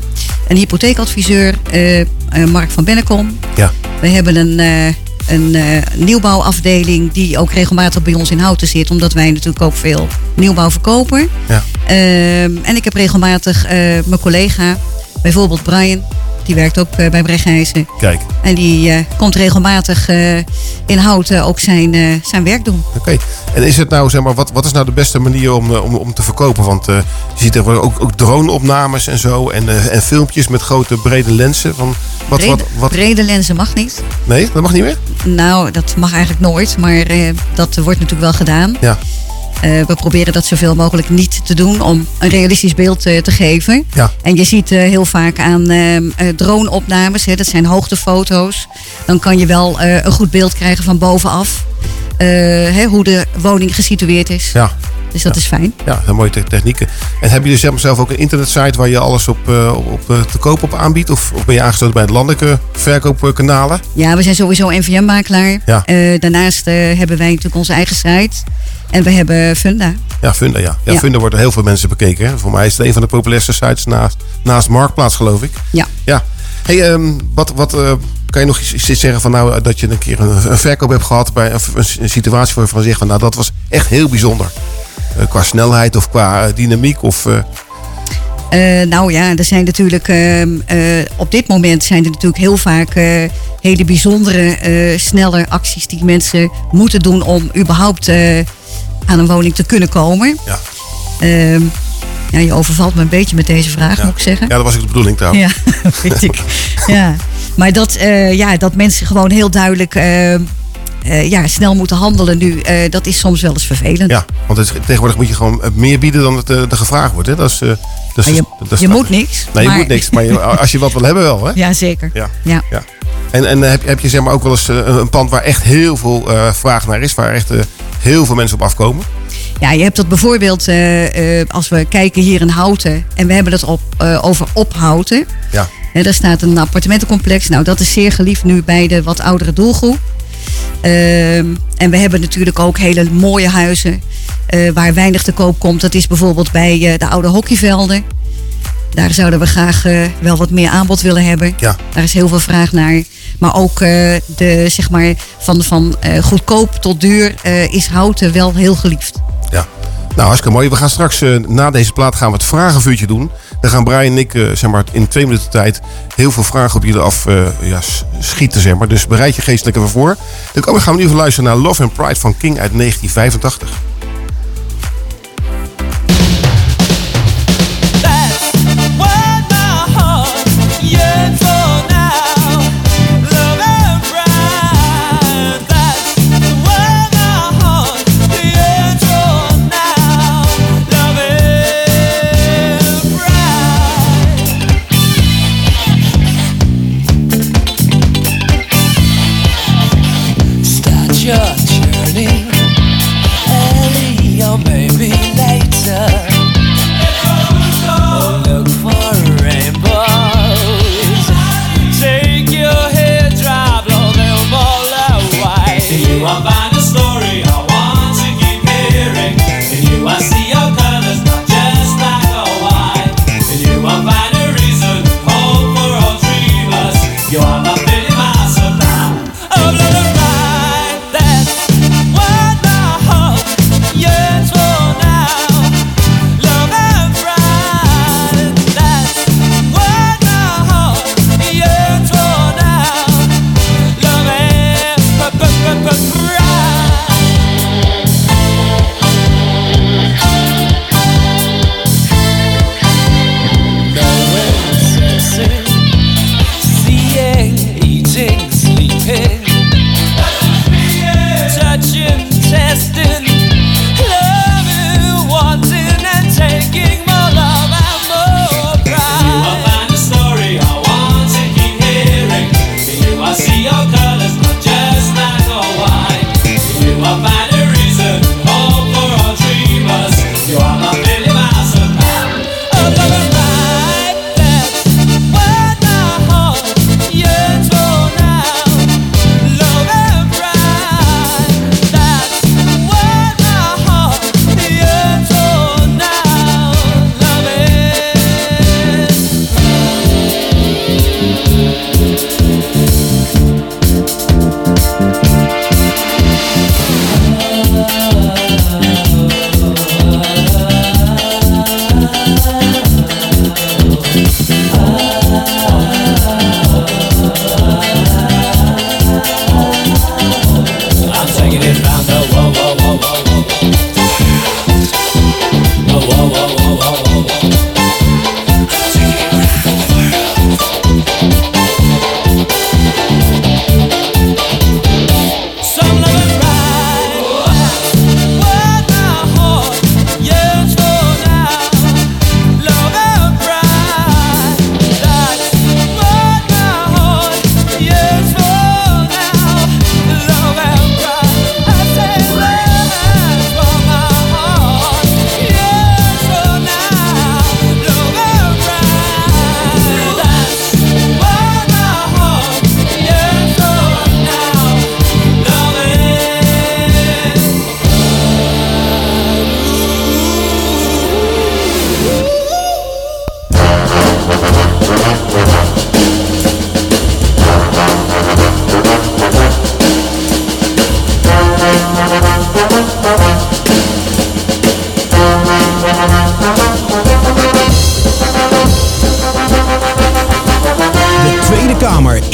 hypotheekadviseur, uh, uh, Mark van Bennekom. Ja. We hebben een... Uh, Een uh, nieuwbouwafdeling die ook regelmatig bij ons in Houten zit. Omdat wij natuurlijk ook veel nieuwbouw verkopen. Ja. Uh, en ik heb regelmatig uh, mijn collega, bijvoorbeeld Brian. Die werkt ook uh, bij Bregeijsen. Kijk. En die uh, komt regelmatig uh, in Houten ook zijn, uh, zijn werk doen. Oké. Okay. En is het nou, zeg maar, wat, wat is nou de beste manier om, om, om te verkopen? Want uh, je ziet er ook, ook drone-opnames en zo. En, uh, en filmpjes met grote brede lenzen. Van, wat, brede, wat, wat... brede lenzen mag niet. Nee, dat mag niet meer? Nou, dat mag eigenlijk nooit. Maar uh, dat wordt natuurlijk wel gedaan. Ja. Uh, we proberen dat zoveel mogelijk niet te doen om een realistisch beeld uh, te geven. Ja. En je ziet uh, heel vaak aan uh, drone-opnames, hè, dat zijn hoogtefoto's. Dan kan je wel uh, een goed beeld krijgen van bovenaf uh, hè, hoe de woning gesitueerd is. Ja. Dus dat ja. is fijn. Ja, dat zijn mooie te- technieken. En hebben jullie zelf ook een internetsite waar je alles op, uh, op uh, te koop op aanbiedt? Of, of ben je aangesloten bij het landelijke verkoopkanalen? Ja, we zijn sowieso N V M-makelaar. Ja. Uh, daarnaast uh, hebben wij natuurlijk onze eigen site. En we hebben Funda. Ja, Funda, ja. ja, ja. Funda wordt door heel veel mensen bekeken. Hè? Voor mij is het een van de populairste sites naast, naast Marktplaats, geloof ik. Ja. ja. Hey, um, wat, wat uh, kan je nog iets zeggen van nou dat je een keer een, een verkoop hebt gehad bij een, een situatie waarvan je zegt van nou dat was echt heel bijzonder. Uh, qua snelheid of qua dynamiek of... Uh... Uh, nou ja, er zijn natuurlijk uh, uh, op dit moment zijn er natuurlijk heel vaak uh, hele bijzondere, uh, snelle acties die mensen moeten doen om überhaupt uh, aan een woning te kunnen komen. Ja. Uh, ja, je overvalt me een beetje met deze vraag, ja. moet ik zeggen. Ja, dat was ook de bedoeling trouwens. Ja, weet ik. Ja. Maar dat, uh, ja, dat mensen gewoon heel duidelijk... Uh, Uh, ja, snel moeten handelen nu, uh, dat is soms wel eens vervelend. Ja, want het is, tegenwoordig moet je gewoon meer bieden dan het uh, de gevraagd wordt. Hè? Dat is, uh, dat is, je dat is je moet niks. Nee, maar... je moet niks, maar je, als je wat wil hebben wel. Hè? Ja, zeker. Ja. Ja. Ja. En, en heb, heb je zeg maar, ook wel eens uh, een pand waar echt heel veel uh, vraag naar is, waar echt uh, heel veel mensen op afkomen? Ja, je hebt dat bijvoorbeeld uh, uh, als we kijken hier in Houten en we hebben het op, uh, over Ophouten. Ja. En daar staat een appartementencomplex. Nou, dat is zeer geliefd nu bij de wat oudere doelgroep. Uh, en we hebben natuurlijk ook hele mooie huizen uh, waar weinig te koop komt. Dat is bijvoorbeeld bij uh, de oude hockeyvelden. Daar zouden we graag uh, wel wat meer aanbod willen hebben. Ja. Daar is heel veel vraag naar. Maar ook uh, de, zeg maar, van, van uh, goedkoop tot duur uh, is Houten wel heel geliefd. Ja, nou hartstikke mooi. We gaan straks uh, na deze plaat gaan we het vragenvuurtje doen. Dan gaan Brian en ik uh, zeg maar, in twee minuten tijd heel veel vragen op jullie af uh, ja, schieten. Zeg maar. Dus bereid je geestelijk even voor. Dan gaan we nu even luisteren naar Love and Pride van King uit negentien vijfentachtig. Your journey and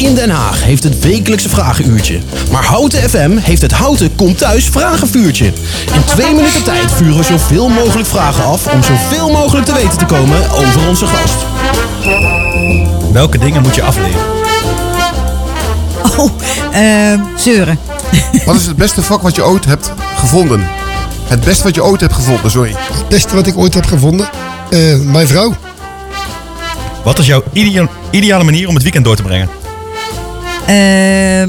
in Den Haag heeft het wekelijkse vragenuurtje. Maar Houten F M heeft het Houten Komt Thuis vragenvuurtje. In twee minuten tijd vuren we zoveel mogelijk vragen af om zoveel mogelijk te weten te komen over onze gast. Welke dingen moet je afleveren? Oh, uh, zeuren. Wat is het beste vak wat je ooit hebt gevonden? Het beste wat je ooit hebt gevonden, sorry. Het beste wat ik ooit heb gevonden? Uh, mijn vrouw. Wat is jouw idea- ideale manier om het weekend door te brengen? Uh,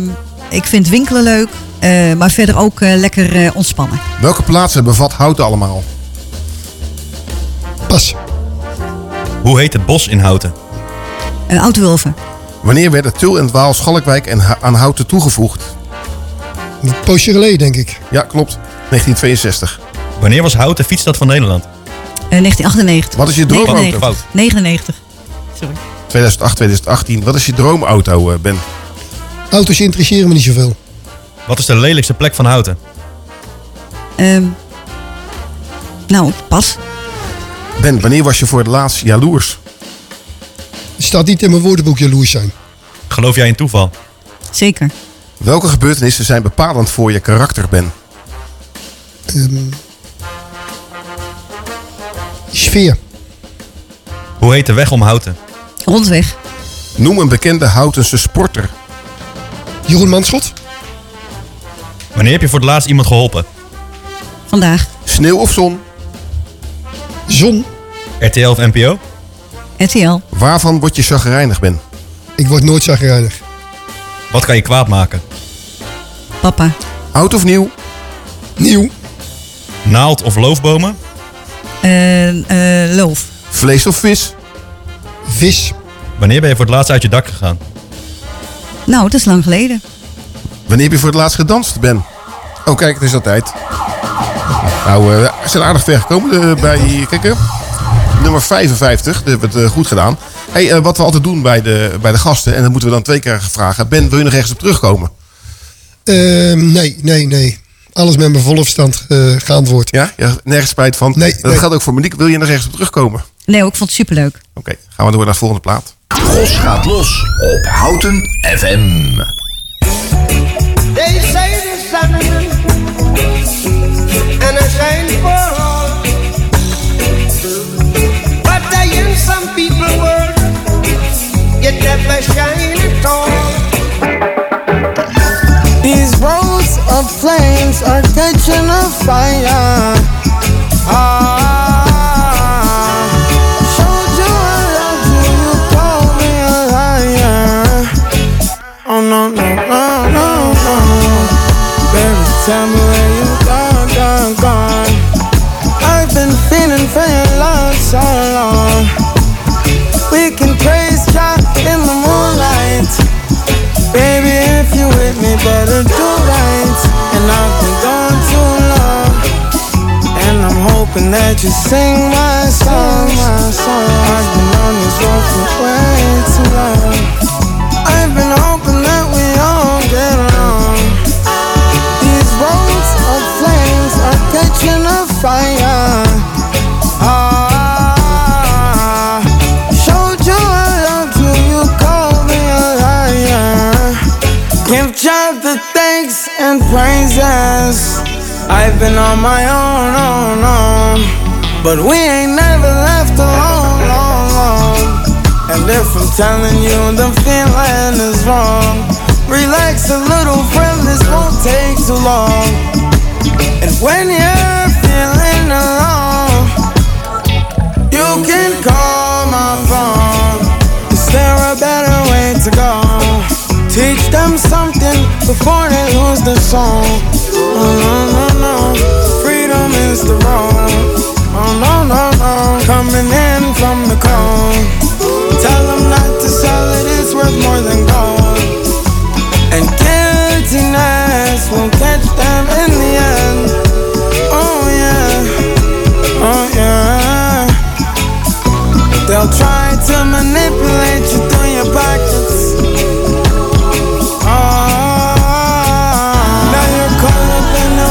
ik vind winkelen leuk, uh, maar verder ook uh, lekker uh, ontspannen. Welke plaatsen bevat Houten allemaal? Pas. Hoe heet het bos in Houten? Uh, Oud-Wulven. Wanneer werden Tul en Waal, Schalkwijk en ha- aan Houten toegevoegd? Een poosje geleden, denk ik. Ja, klopt. negentien tweeënzestig. Wanneer was Houten fietsstad van Nederland? Uh, negentien achtennegentig. Wat is je droomauto? negenennegentig. negenennegentig. Sorry. tweeduizend acht, tweeduizend achttien. Wat is je droomauto, Ben? Auto's interesseren me niet zoveel. Wat is de lelijkste plek van Houten? Um, nou, pas. Ben, wanneer was je voor het laatst jaloers? Het staat niet in mijn woordenboek jaloers zijn. Geloof jij in toeval? Zeker. Welke gebeurtenissen zijn bepalend voor je karakter, Ben? Um, sfeer. Hoe heet de weg om Houten? Rondweg. Noem een bekende Houtense sporter. Jeroen Manschot. Wanneer heb je voor het laatst iemand geholpen? Vandaag. Sneeuw of zon? Zon. R T L of N P O? R T L. Waarvan word je chagrijnig, Ben? Ik word nooit chagrijnig. Wat kan je kwaad maken? Papa. Oud of nieuw? Nieuw. Naald of loofbomen? Uh, uh, loof. Vlees of vis? Vis. Wanneer ben je voor het laatst uit je dak gegaan? Nou, het is lang geleden. Wanneer heb je voor het laatst gedanst, Ben? Oh, kijk, het is al tijd. Nou, we uh, zijn aardig ver gekomen uh, bij... Kijk, uh, nummer vijfenvijftig. Dat hebben we het uh, goed gedaan. Hey, uh, wat we altijd doen bij de, bij de gasten... en dat moeten we dan twee keer vragen. Ben, wil je nog ergens op terugkomen? Uh, nee, nee, nee. Alles met mijn volle verstand uh, geantwoord. Ja? ja? Nergens spijt van? Nee. Dat nee. Geldt ook voor Monique. Wil je nog ergens op terugkomen? Nee, ik vond het superleuk. Oké, okay, gaan we door naar de volgende plaat. Gos gaat los op Houten F M. They say this happening, and it's ain't for all. But they in some people world, you never shine at all. These roads of flames are catching a fire. Ah. No, no, no, no, no. Baby, tell me where you gone, gone, gone. I've been feeling for your love so long. We can praise God in the moonlight. Baby, if you with me, better do right. And I've been gone too long, and I'm hoping that you sing my song, my song. I've been on this road for way too long. I've been hoping that catching a fire. Ah, showed you I loved you, you called me a liar. Give God the thanks and praises. I've been on my own, on, on, but we ain't never left alone, alone, alone. And if I'm telling you the feeling is wrong, relax a little, friend, this won't take too long. And when you're feeling alone, you can call my phone. Is there a better way to go? Teach them something before they lose their soul. Oh, no, no, no, freedom is the road. Oh, no, no, no, coming in from the cold. Tell them not to sell it, it's worth more than gold. And guiltiness won't catch them in the end. They'll try to manipulate you through your pockets. Oh, now you're caught up in the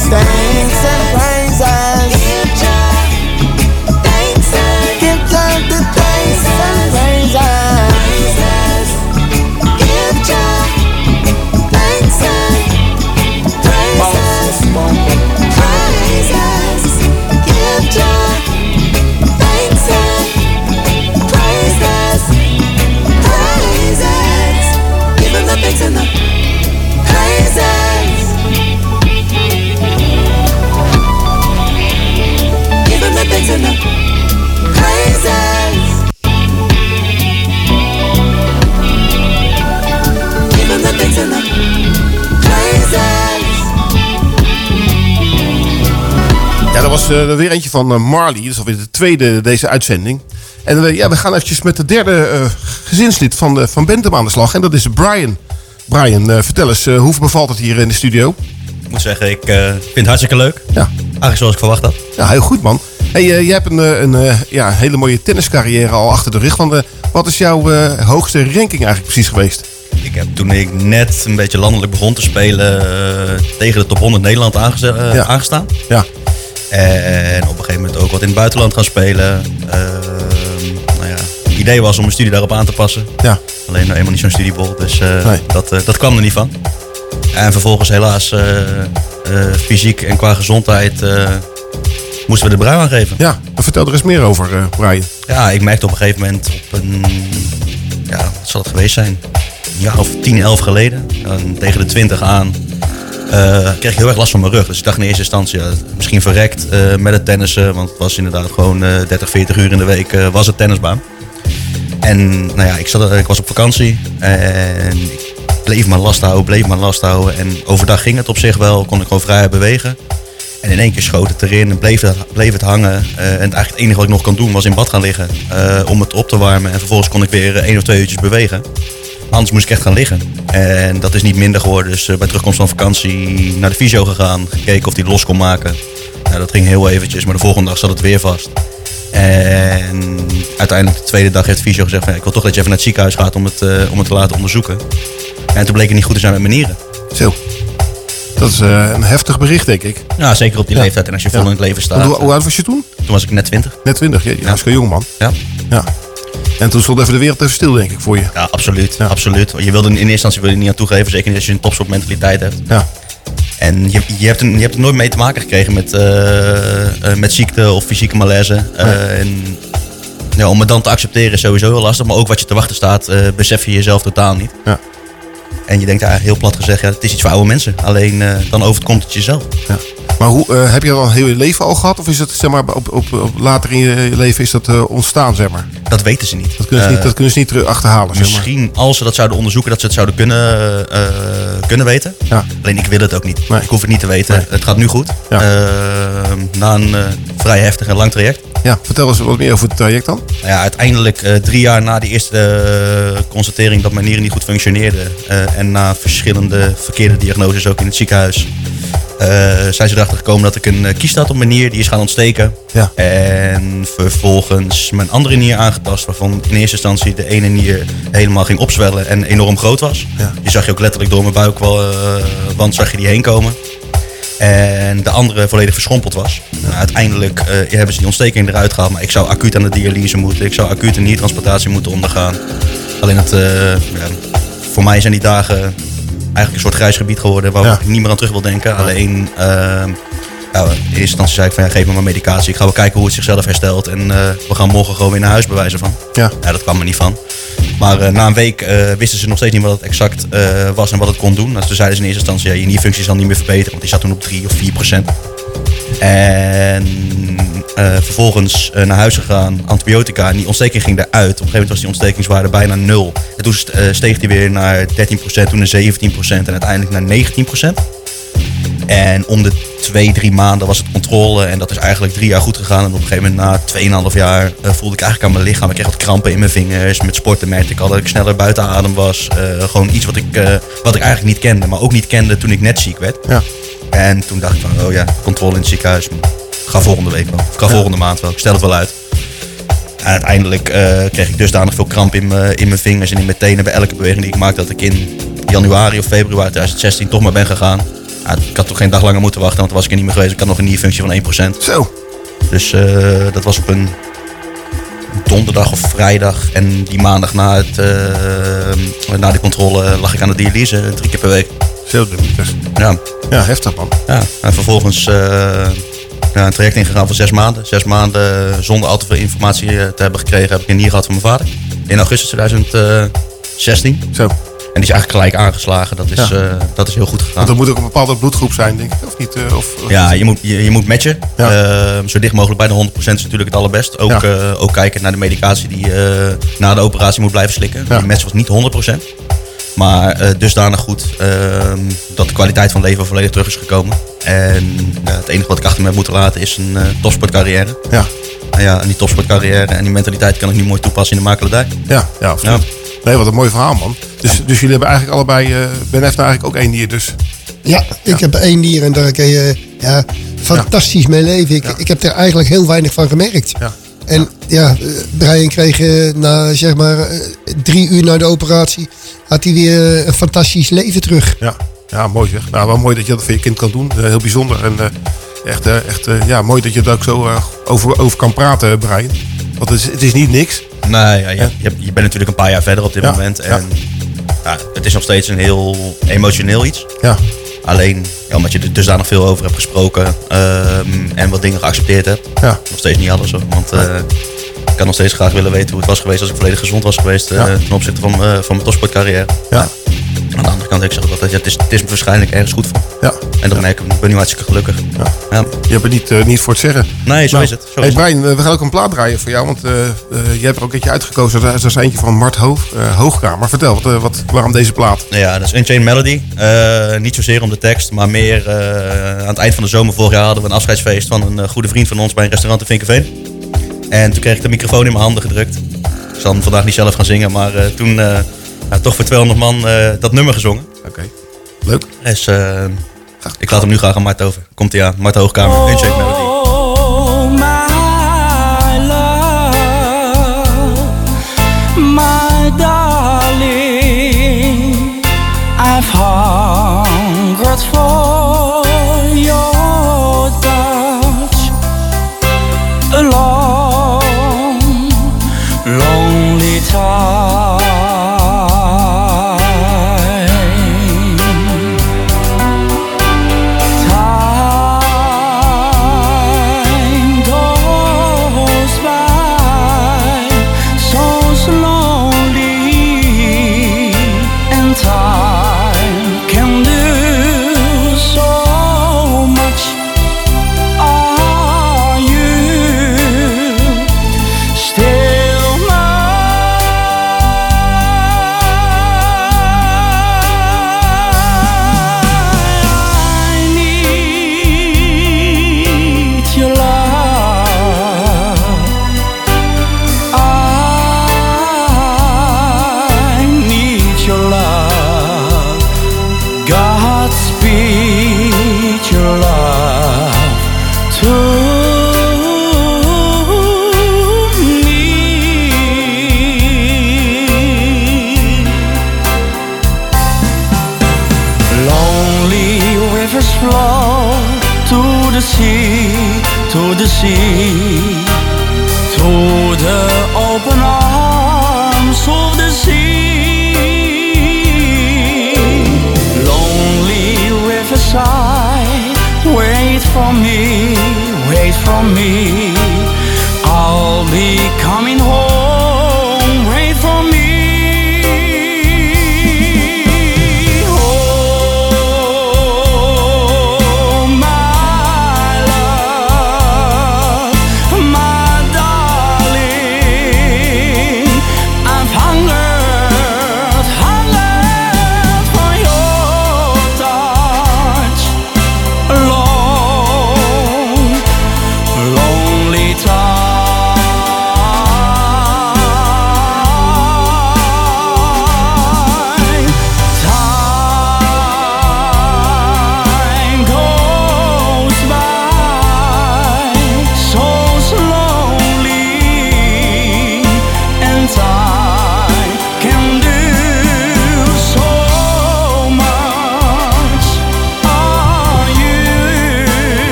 thanks, thanks and praises. Give God thanks and give God the thanks and praises. Give God thanks and praises. Praises. Give God thanks and praises. Praises. Give Him the thanks and the praises. In the praises, give Him the thanks in the praises. Ja, dat was er weer eentje van Marley. Dat is alweer de tweede deze uitzending. En uh, ja, we gaan eventjes met de derde uh, gezinslid van, de, van Bentum aan de slag. En dat is Brian. Brian, uh, vertel eens, uh, hoe bevalt het hier in de studio? Ik moet zeggen, ik uh, vind het hartstikke leuk. Ja. Eigenlijk zoals ik verwacht had. Ja, heel goed man. Hey, uh, jij hebt een, een uh, ja, hele mooie tenniscarrière al achter de rug. Want, uh, wat is jouw uh, hoogste ranking eigenlijk precies geweest? Ik heb toen ik net een beetje landelijk begon te spelen uh, tegen de top honderd Nederland aange- uh, ja. aangestaan. Ja. En op een gegeven moment ook wat in het buitenland gaan spelen. Uh, nou ja, het idee was om mijn studie daarop aan te passen. Ja. Alleen nou eenmaal niet zo'n studiebol, dus uh, nee. dat, uh, dat kwam er niet van. En vervolgens helaas uh, uh, fysiek en qua gezondheid uh, moesten we de brui aan geven. Ja, vertel er eens meer over, uh, Brian. Ja, ik merkte op een gegeven moment op een... Ja, wat zal het geweest zijn? Een jaar of tien, elf geleden. En tegen de twintig aan uh, kreeg ik heel erg last van mijn rug. Dus ik dacht in eerste instantie, ja, misschien verrekt uh, met het tennissen. Want het was inderdaad gewoon uh, dertig, veertig uur in de week uh, was het tennisbaan. En nou ja, ik, zat, ik was op vakantie en... Ik bleef maar last houden, bleef maar last houden. En overdag ging het op zich wel, kon ik gewoon vrijer bewegen. En in één keer schoot het erin en bleef, bleef het hangen. Uh, en eigenlijk het enige wat ik nog kon doen was in bad gaan liggen uh, om het op te warmen. En vervolgens kon ik weer één of twee uurtjes bewegen. Anders moest ik echt gaan liggen. En dat is niet minder geworden. Dus uh, bij terugkomst van vakantie naar de fysio gegaan. Gekeken of die los kon maken. Nou, dat ging heel eventjes, maar de volgende dag zat het weer vast. En uiteindelijk de tweede dag heeft de fysio gezegd van, ja, ik wil toch dat je even naar het ziekenhuis gaat om het, uh, om het te laten onderzoeken. En toen bleek het niet goed te zijn met mijn nieren. Zo. Dat is uh, een heftig bericht, denk ik. Ja, zeker op die ja. leeftijd. En als je vol ja. in het leven staat. Hoe, hoe oud was je toen? Toen was ik net twintig. Net twintig, je was een jong man. Ja. ja. En toen stond even de wereld even stil, denk ik, voor je. Ja, absoluut. Ja. absoluut. Je wilde in eerste instantie wil je niet aan toegeven. Zeker niet als je een topsportmentaliteit hebt. Ja. En je, je, hebt een, je hebt er nooit mee te maken gekregen met, uh, uh, met ziekte of fysieke malaise. Uh, nee. en, ja, om het dan te accepteren is sowieso heel lastig. Maar ook wat je te wachten staat, uh, besef je jezelf totaal niet. Ja. En je denkt eigenlijk heel plat gezegd, ja, het is iets voor oude mensen. Alleen uh, dan overkomt het jezelf. Ja. Maar hoe, uh, heb je dat al heel je leven al gehad? Of is dat zeg maar, op, op, op later in je leven is dat uh, ontstaan? Zeg maar? Dat weten ze niet. Dat kunnen ze uh, niet, dat kunnen ze niet achterhalen. Misschien zeg maar. Als ze dat zouden onderzoeken, dat ze het zouden kunnen, uh, kunnen weten. Ja. Alleen ik wil het ook niet. Nee. Ik hoef het niet te weten. Nee. Het gaat nu goed. Ja. Uh, na een uh, vrij heftig en lang traject. Ja, vertel eens wat meer over het traject dan. Nou ja, uiteindelijk uh, drie jaar na die eerste uh, constatering dat mijn nieren niet goed functioneerden. Uh, en na verschillende verkeerde diagnoses ook in het ziekenhuis. Uh, zijn ze erachter gekomen dat ik een uh, kiesstaat op mijn nier, die is gaan ontsteken. Ja. En vervolgens mijn andere nier aangetast, waarvan in eerste instantie de ene nier helemaal ging opzwellen en enorm groot was. Ja. Die zag je ook letterlijk door mijn buikwand, zag je die heen komen. En de andere volledig verschrompeld was. Nou, uiteindelijk uh, hebben ze die ontsteking eruit gehaald. Maar ik zou acuut aan de dialyse moeten. Ik zou acuut een niertransplantatie moeten ondergaan. Alleen dat, uh, ja, voor mij zijn die dagen eigenlijk een soort grijs gebied geworden. Waar ja. ik niet meer aan terug wil denken. Ja. Alleen uh, nou, in eerste instantie zei ik van ja, geef me maar medicatie. Ik ga wel kijken hoe het zichzelf herstelt. En uh, we gaan morgen gewoon weer naar huis bewijzen van. Ja. Ja, dat kwam er niet van. Maar uh, na een week uh, wisten ze nog steeds niet wat het exact uh, was en wat het kon doen. Dus toen zeiden ze in eerste instantie, ja, je nierfunctie zal niet meer verbeteren. Want die zat toen op drie of vier procent. En uh, vervolgens uh, naar huis gegaan, antibiotica. En die ontsteking ging eruit. Op een gegeven moment was die ontstekingswaarde bijna nul. En toen uh, steeg die weer naar dertien procent, toen naar zeventien procent en uiteindelijk naar negentien procent. En om de twee, drie maanden was het controle. En dat is eigenlijk drie jaar goed gegaan. En op een gegeven moment na tweeënhalf jaar uh, voelde ik eigenlijk aan mijn lichaam. Ik kreeg wat krampen in mijn vingers. Met sporten merkte ik al dat ik sneller buiten adem was. Uh, gewoon iets wat ik, uh, wat ik eigenlijk niet kende. Maar ook niet kende toen ik net ziek werd. Ja. En toen dacht ik van, oh ja, controle in het ziekenhuis. Ik ga volgende week wel. Ik ga ja. volgende maand wel. Ik stel het wel uit. En uiteindelijk uh, kreeg ik dusdanig veel kramp in mijn in mijn vingers en in mijn tenen. Bij elke beweging die ik maakte dat ik in januari of februari tweeduizend zestien toch maar ben gegaan. Ja, ik had toch geen dag langer moeten wachten, want dan was ik er niet meer geweest. Ik had nog een nierfunctie van één procent. Zo. Dus uh, dat was op een donderdag of vrijdag. En die maandag na, het, uh, na de controle lag ik aan de dialyse drie keer per week. Zo, ja. Ja, heftig man. Ja, en vervolgens uh, ja, een traject ingegaan van zes maanden. Zes maanden zonder al te veel informatie te hebben gekregen heb ik een nier gehad van mijn vader. In augustus twintig zestien. Zo. En die is eigenlijk gelijk aangeslagen. Dat is, ja. uh, dat is heel goed gegaan. Want er moet ook een bepaalde bloedgroep zijn, denk ik. Of niet? Uh, of, of ja, je moet, je, je moet matchen. Ja. Uh, zo dicht mogelijk bij de honderd procent is natuurlijk het allerbest. Ook, ja. uh, ook kijken naar de medicatie die je uh, na de operatie moet blijven slikken. Ja. Die match was niet honderd procent. Maar uh, dusdanig goed uh, dat de kwaliteit van leven volledig terug is gekomen. En uh, het enige wat ik achter me heb moeten laten is een uh, topsportcarrière. Ja. Uh, ja, en die topsportcarrière en die mentaliteit kan ik nu mooi toepassen in de makelaardij. Ja, ja, ja. Nee, wat een mooi verhaal, man. Dus, ja. dus jullie hebben eigenlijk allebei, uh, Ben heeft nou eigenlijk ook één dier dus. Ja, ik ja. heb één dier en daar kan je ja, fantastisch ja. mee leven. Ik, ja. ik heb er eigenlijk heel weinig van gemerkt. Ja. En ja, Brian kreeg na zeg maar drie uur na de operatie, had hij weer een fantastisch leven terug. Ja, ja, mooi zeg. Nou, wel mooi dat je dat voor je kind kan doen. Heel bijzonder. En uh, echt, uh, echt uh, ja, mooi dat je er ook zo uh, over, over kan praten, Brian. Want het is, het is niet niks. Nee, ja, je, je bent natuurlijk een paar jaar verder op dit ja, moment. En ja. Ja, het is nog steeds een heel emotioneel iets. Ja. Alleen, ja, omdat je er dusdanig veel over hebt gesproken um, en wat dingen geaccepteerd hebt. Ja. Nog steeds niet alles hoor. Want uh, ik had nog steeds graag willen weten hoe het was geweest als ik volledig gezond was geweest. Ja. Uh, ten opzichte van, uh, van mijn topsportcarrière. Ja. Ja. Aan de andere kant, ik zeg altijd, ja, het, is, het is me waarschijnlijk ergens goed voor. Ja. En dan ben ik ben nu hartstikke gelukkig. Ja. Ja. Je hebt er niet, uh, niet voor te zeggen. Nee, zo nou, is het. Zo hey, is Brian, het. We gaan ook een plaat draaien voor jou. Want uh, uh, je hebt er ook eentje uitgekozen. Dat is eentje van Mart Hoog, uh, Hoogkamer. Vertel, wat, uh, wat, waarom deze plaat? Ja, dat is Unchained Melody. Uh, niet zozeer om de tekst, maar meer uh, aan het eind van de zomer vorig jaar hadden we een afscheidsfeest van een uh, goede vriend van ons bij een restaurant in Vinkenveen. En toen kreeg ik de microfoon in mijn handen gedrukt. Ik zal hem vandaag niet zelf gaan zingen, maar uh, toen uh, nou, toch voor tweehonderd man uh, dat nummer gezongen. Oké, okay. Leuk. Dus, uh, ik laat hem nu graag aan Mart over. Komt hij aan, Mart Hoogkamer, oh, Unchained Melody. Oh, my love, my darling, I've hungered for your touch a long, lonely time. Long, lonely time.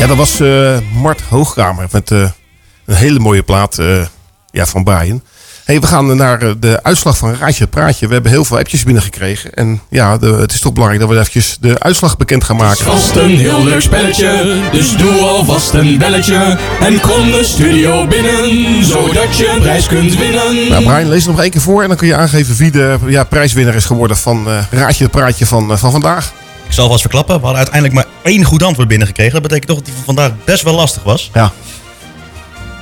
Ja, dat was uh, Mart Hoogkamer met uh, een hele mooie plaat uh, ja, van Brian. Hey, we gaan naar de uitslag van Raadje het Praatje. We hebben heel veel appjes binnengekregen. En ja, de, het is toch belangrijk dat we eventjes de uitslag bekend gaan maken. Het is vast een heel leuk spelletje, dus doe alvast een belletje. En kom de studio binnen, zodat je een prijs kunt winnen. Nou, Brian, lees het nog één keer voor en dan kun je aangeven wie de ja, prijswinnaar is geworden van uh, Raadje het Praatje van, uh, van vandaag. Ik zal vast verklappen, we hadden uiteindelijk maar één goed antwoord binnengekregen. Dat betekent toch dat die van vandaag best wel lastig was. Ja.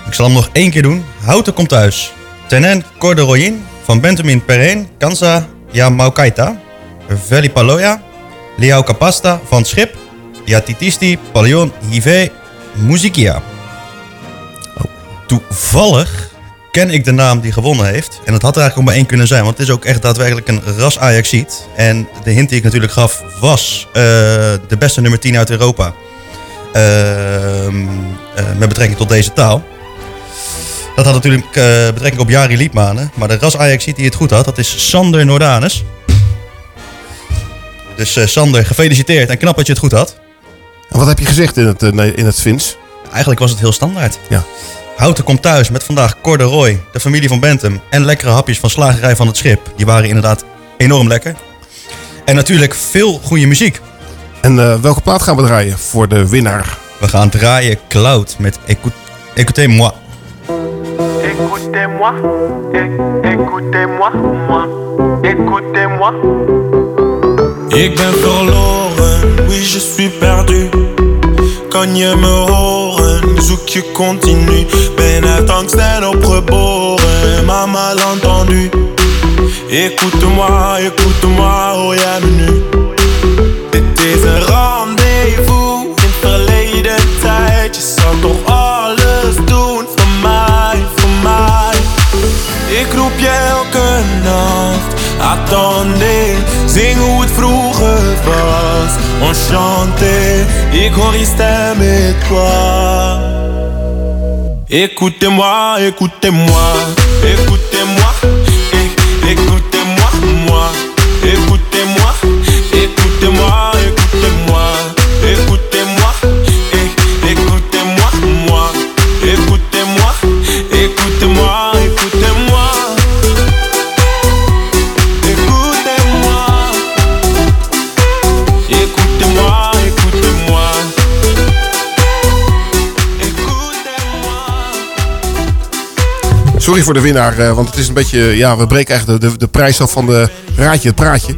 Ik zal hem nog één keer doen. Houten komt thuis. Tenen Corderoyin, Van Bentum Pereen, Kansa Yamaukaita, Veli Paloya, Liao Kapasta van het Schip, Yatitisti, Palion Hive, Muzikia. Toevallig ken ik de naam die gewonnen heeft. En dat had er eigenlijk ook maar één kunnen zijn, want het is ook echt daadwerkelijk een ras Ajaxiet. En de hint die ik natuurlijk gaf was uh, de beste nummer tien uit Europa. Uh, uh, met betrekking tot deze taal. Dat had natuurlijk uh, betrekking op Jari Liedmanen. Maar de ras Ajaxiet die het goed had, dat is Sander Nordanus. Dus uh, Sander, gefeliciteerd en knap dat je het goed had. En wat heb je gezegd in het, uh, in het Fins? Eigenlijk was het heel standaard. Ja. Houten komt thuis met vandaag Corderoy, de familie van Bentum... en lekkere hapjes van Slagerij van het Schip. Die waren inderdaad enorm lekker. En natuurlijk veel goede muziek. En uh, welke plaat gaan we draaien voor de winnaar? We gaan draaien Cloud met Écoutez-moi. Écoutez-moi, écoutez-moi, moi, écoutez-moi. Ik ben verloren, oui je suis perdu. Kan je me horen, zoek je continu. Ben uit angst en opgeboren, maar malentendu. Écoute-moi, écoute-moi, oh ja nu. Dit is een rendez-vous in verleden tijd. Je zal toch alles doen voor mij, voor mij. Ik roep je elke nacht, attendez, zing hoe het vroeger was. Enchanté, ik hoor je stem et toi. Écoutez-moi, écoutez-moi, écoutez-moi, eh, écoutez-moi, moi, écoutez-moi, écoutez-moi, écoutez-moi, écoutez-moi, eh, écoutez-moi, moi, écoutez-moi, écoutez-moi, écoutez-moi. Sorry voor de winnaar, want het is een beetje... Ja, we breken eigenlijk de, de, de prijs af van de Raadje het Praatje.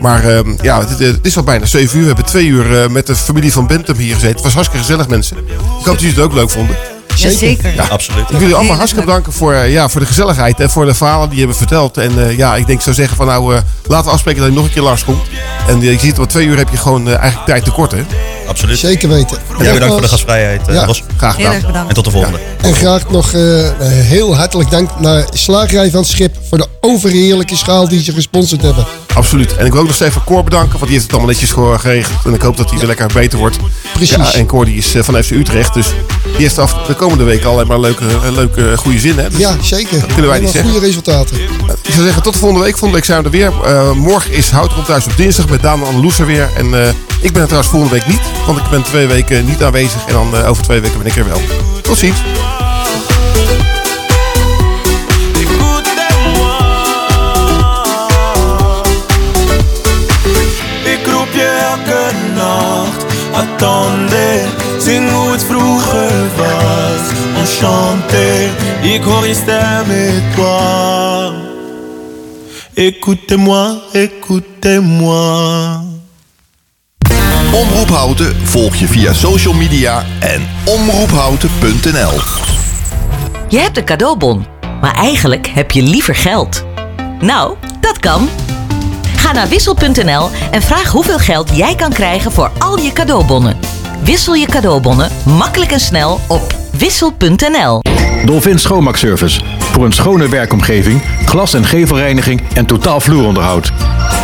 Maar uh, ja, het, het is al bijna zeven uur. We hebben twee uur uh, met de familie van Bentum hier gezeten. Het was hartstikke gezellig, mensen. Ik hoop dat jullie het ook leuk vonden. Zeker. Zeker. Ja, absoluut. Ik wil jullie allemaal hartstikke bedanken voor, ja, voor de gezelligheid en voor de verhalen die je hebben verteld. En uh, ja, ik denk ik zou zeggen van nou, uh, laten we afspreken dat je nog een keer langs komt. En uh, je ziet, wat twee uur heb je gewoon uh, eigenlijk tijd tekort, hè? Absoluut. Zeker weten. En ja, bedankt voor de gastvrijheid. Uh, ja. Ros. Graag gedaan. En tot de volgende. Ja. En graag nog uh, heel hartelijk dank naar Slagerij van het Schip voor de overheerlijke schaal die ze gesponsord hebben. Absoluut. En ik wil ook nog Stefan Koor bedanken, want die heeft het allemaal netjes geregeld. En ik hoop dat hij ja. weer lekker beter wordt. Precies. Ja, en Koor die is uh, van F C Utrecht, dus die heeft af de komende week alleen maar leuke, leuke goede zin. Hè? Dus ja, zeker. Dat kunnen wij niet zeggen. Goede resultaten. Uh, ik zou zeggen, tot de volgende week. Volgende week zijn we er weer. Uh, morgen is Houten komt thuis op dinsdag met Daan en Anneloes er weer. En uh, ik ben er trouwens volgende week niet, want ik ben twee weken niet aanwezig. En dan uh, over twee weken ben ik er wel. Tot ziens. Attendez, zing hoe het vroeger was. Enchanté, ik hoor je stem et toi. Écoutez-moi, écoutez-moi. Omroep Houten volg je via social media en omroep houten punt n l. Je hebt een cadeaubon, maar eigenlijk heb je liever geld. Nou, dat kan. Ga naar wissel punt n l en vraag hoeveel geld jij kan krijgen voor al je cadeaubonnen. Wissel je cadeaubonnen makkelijk en snel op wissel punt n l. Dolphin Schoonmaak Service. Voor een schone werkomgeving, glas- en gevelreiniging en totaal vloeronderhoud.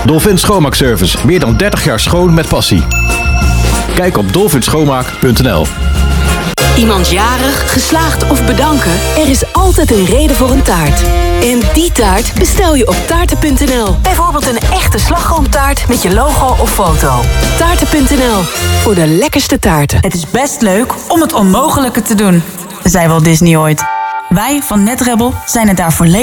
Dolphin Schoonmaak Service. Meer dan dertig jaar schoon met passie. Kijk op dolphin schoonmaak punt n l. Iemand jarig, geslaagd of bedanken? Er is altijd een reden voor een taart. En die taart bestel je op taarten punt n l. Bijvoorbeeld een echte slagroomtaart met je logo of foto. Taarten punt n l, voor de lekkerste taarten. Het is best leuk om het onmogelijke te doen, zei Walt Disney ooit. Wij van NetRebel zijn het daarvoor leuk.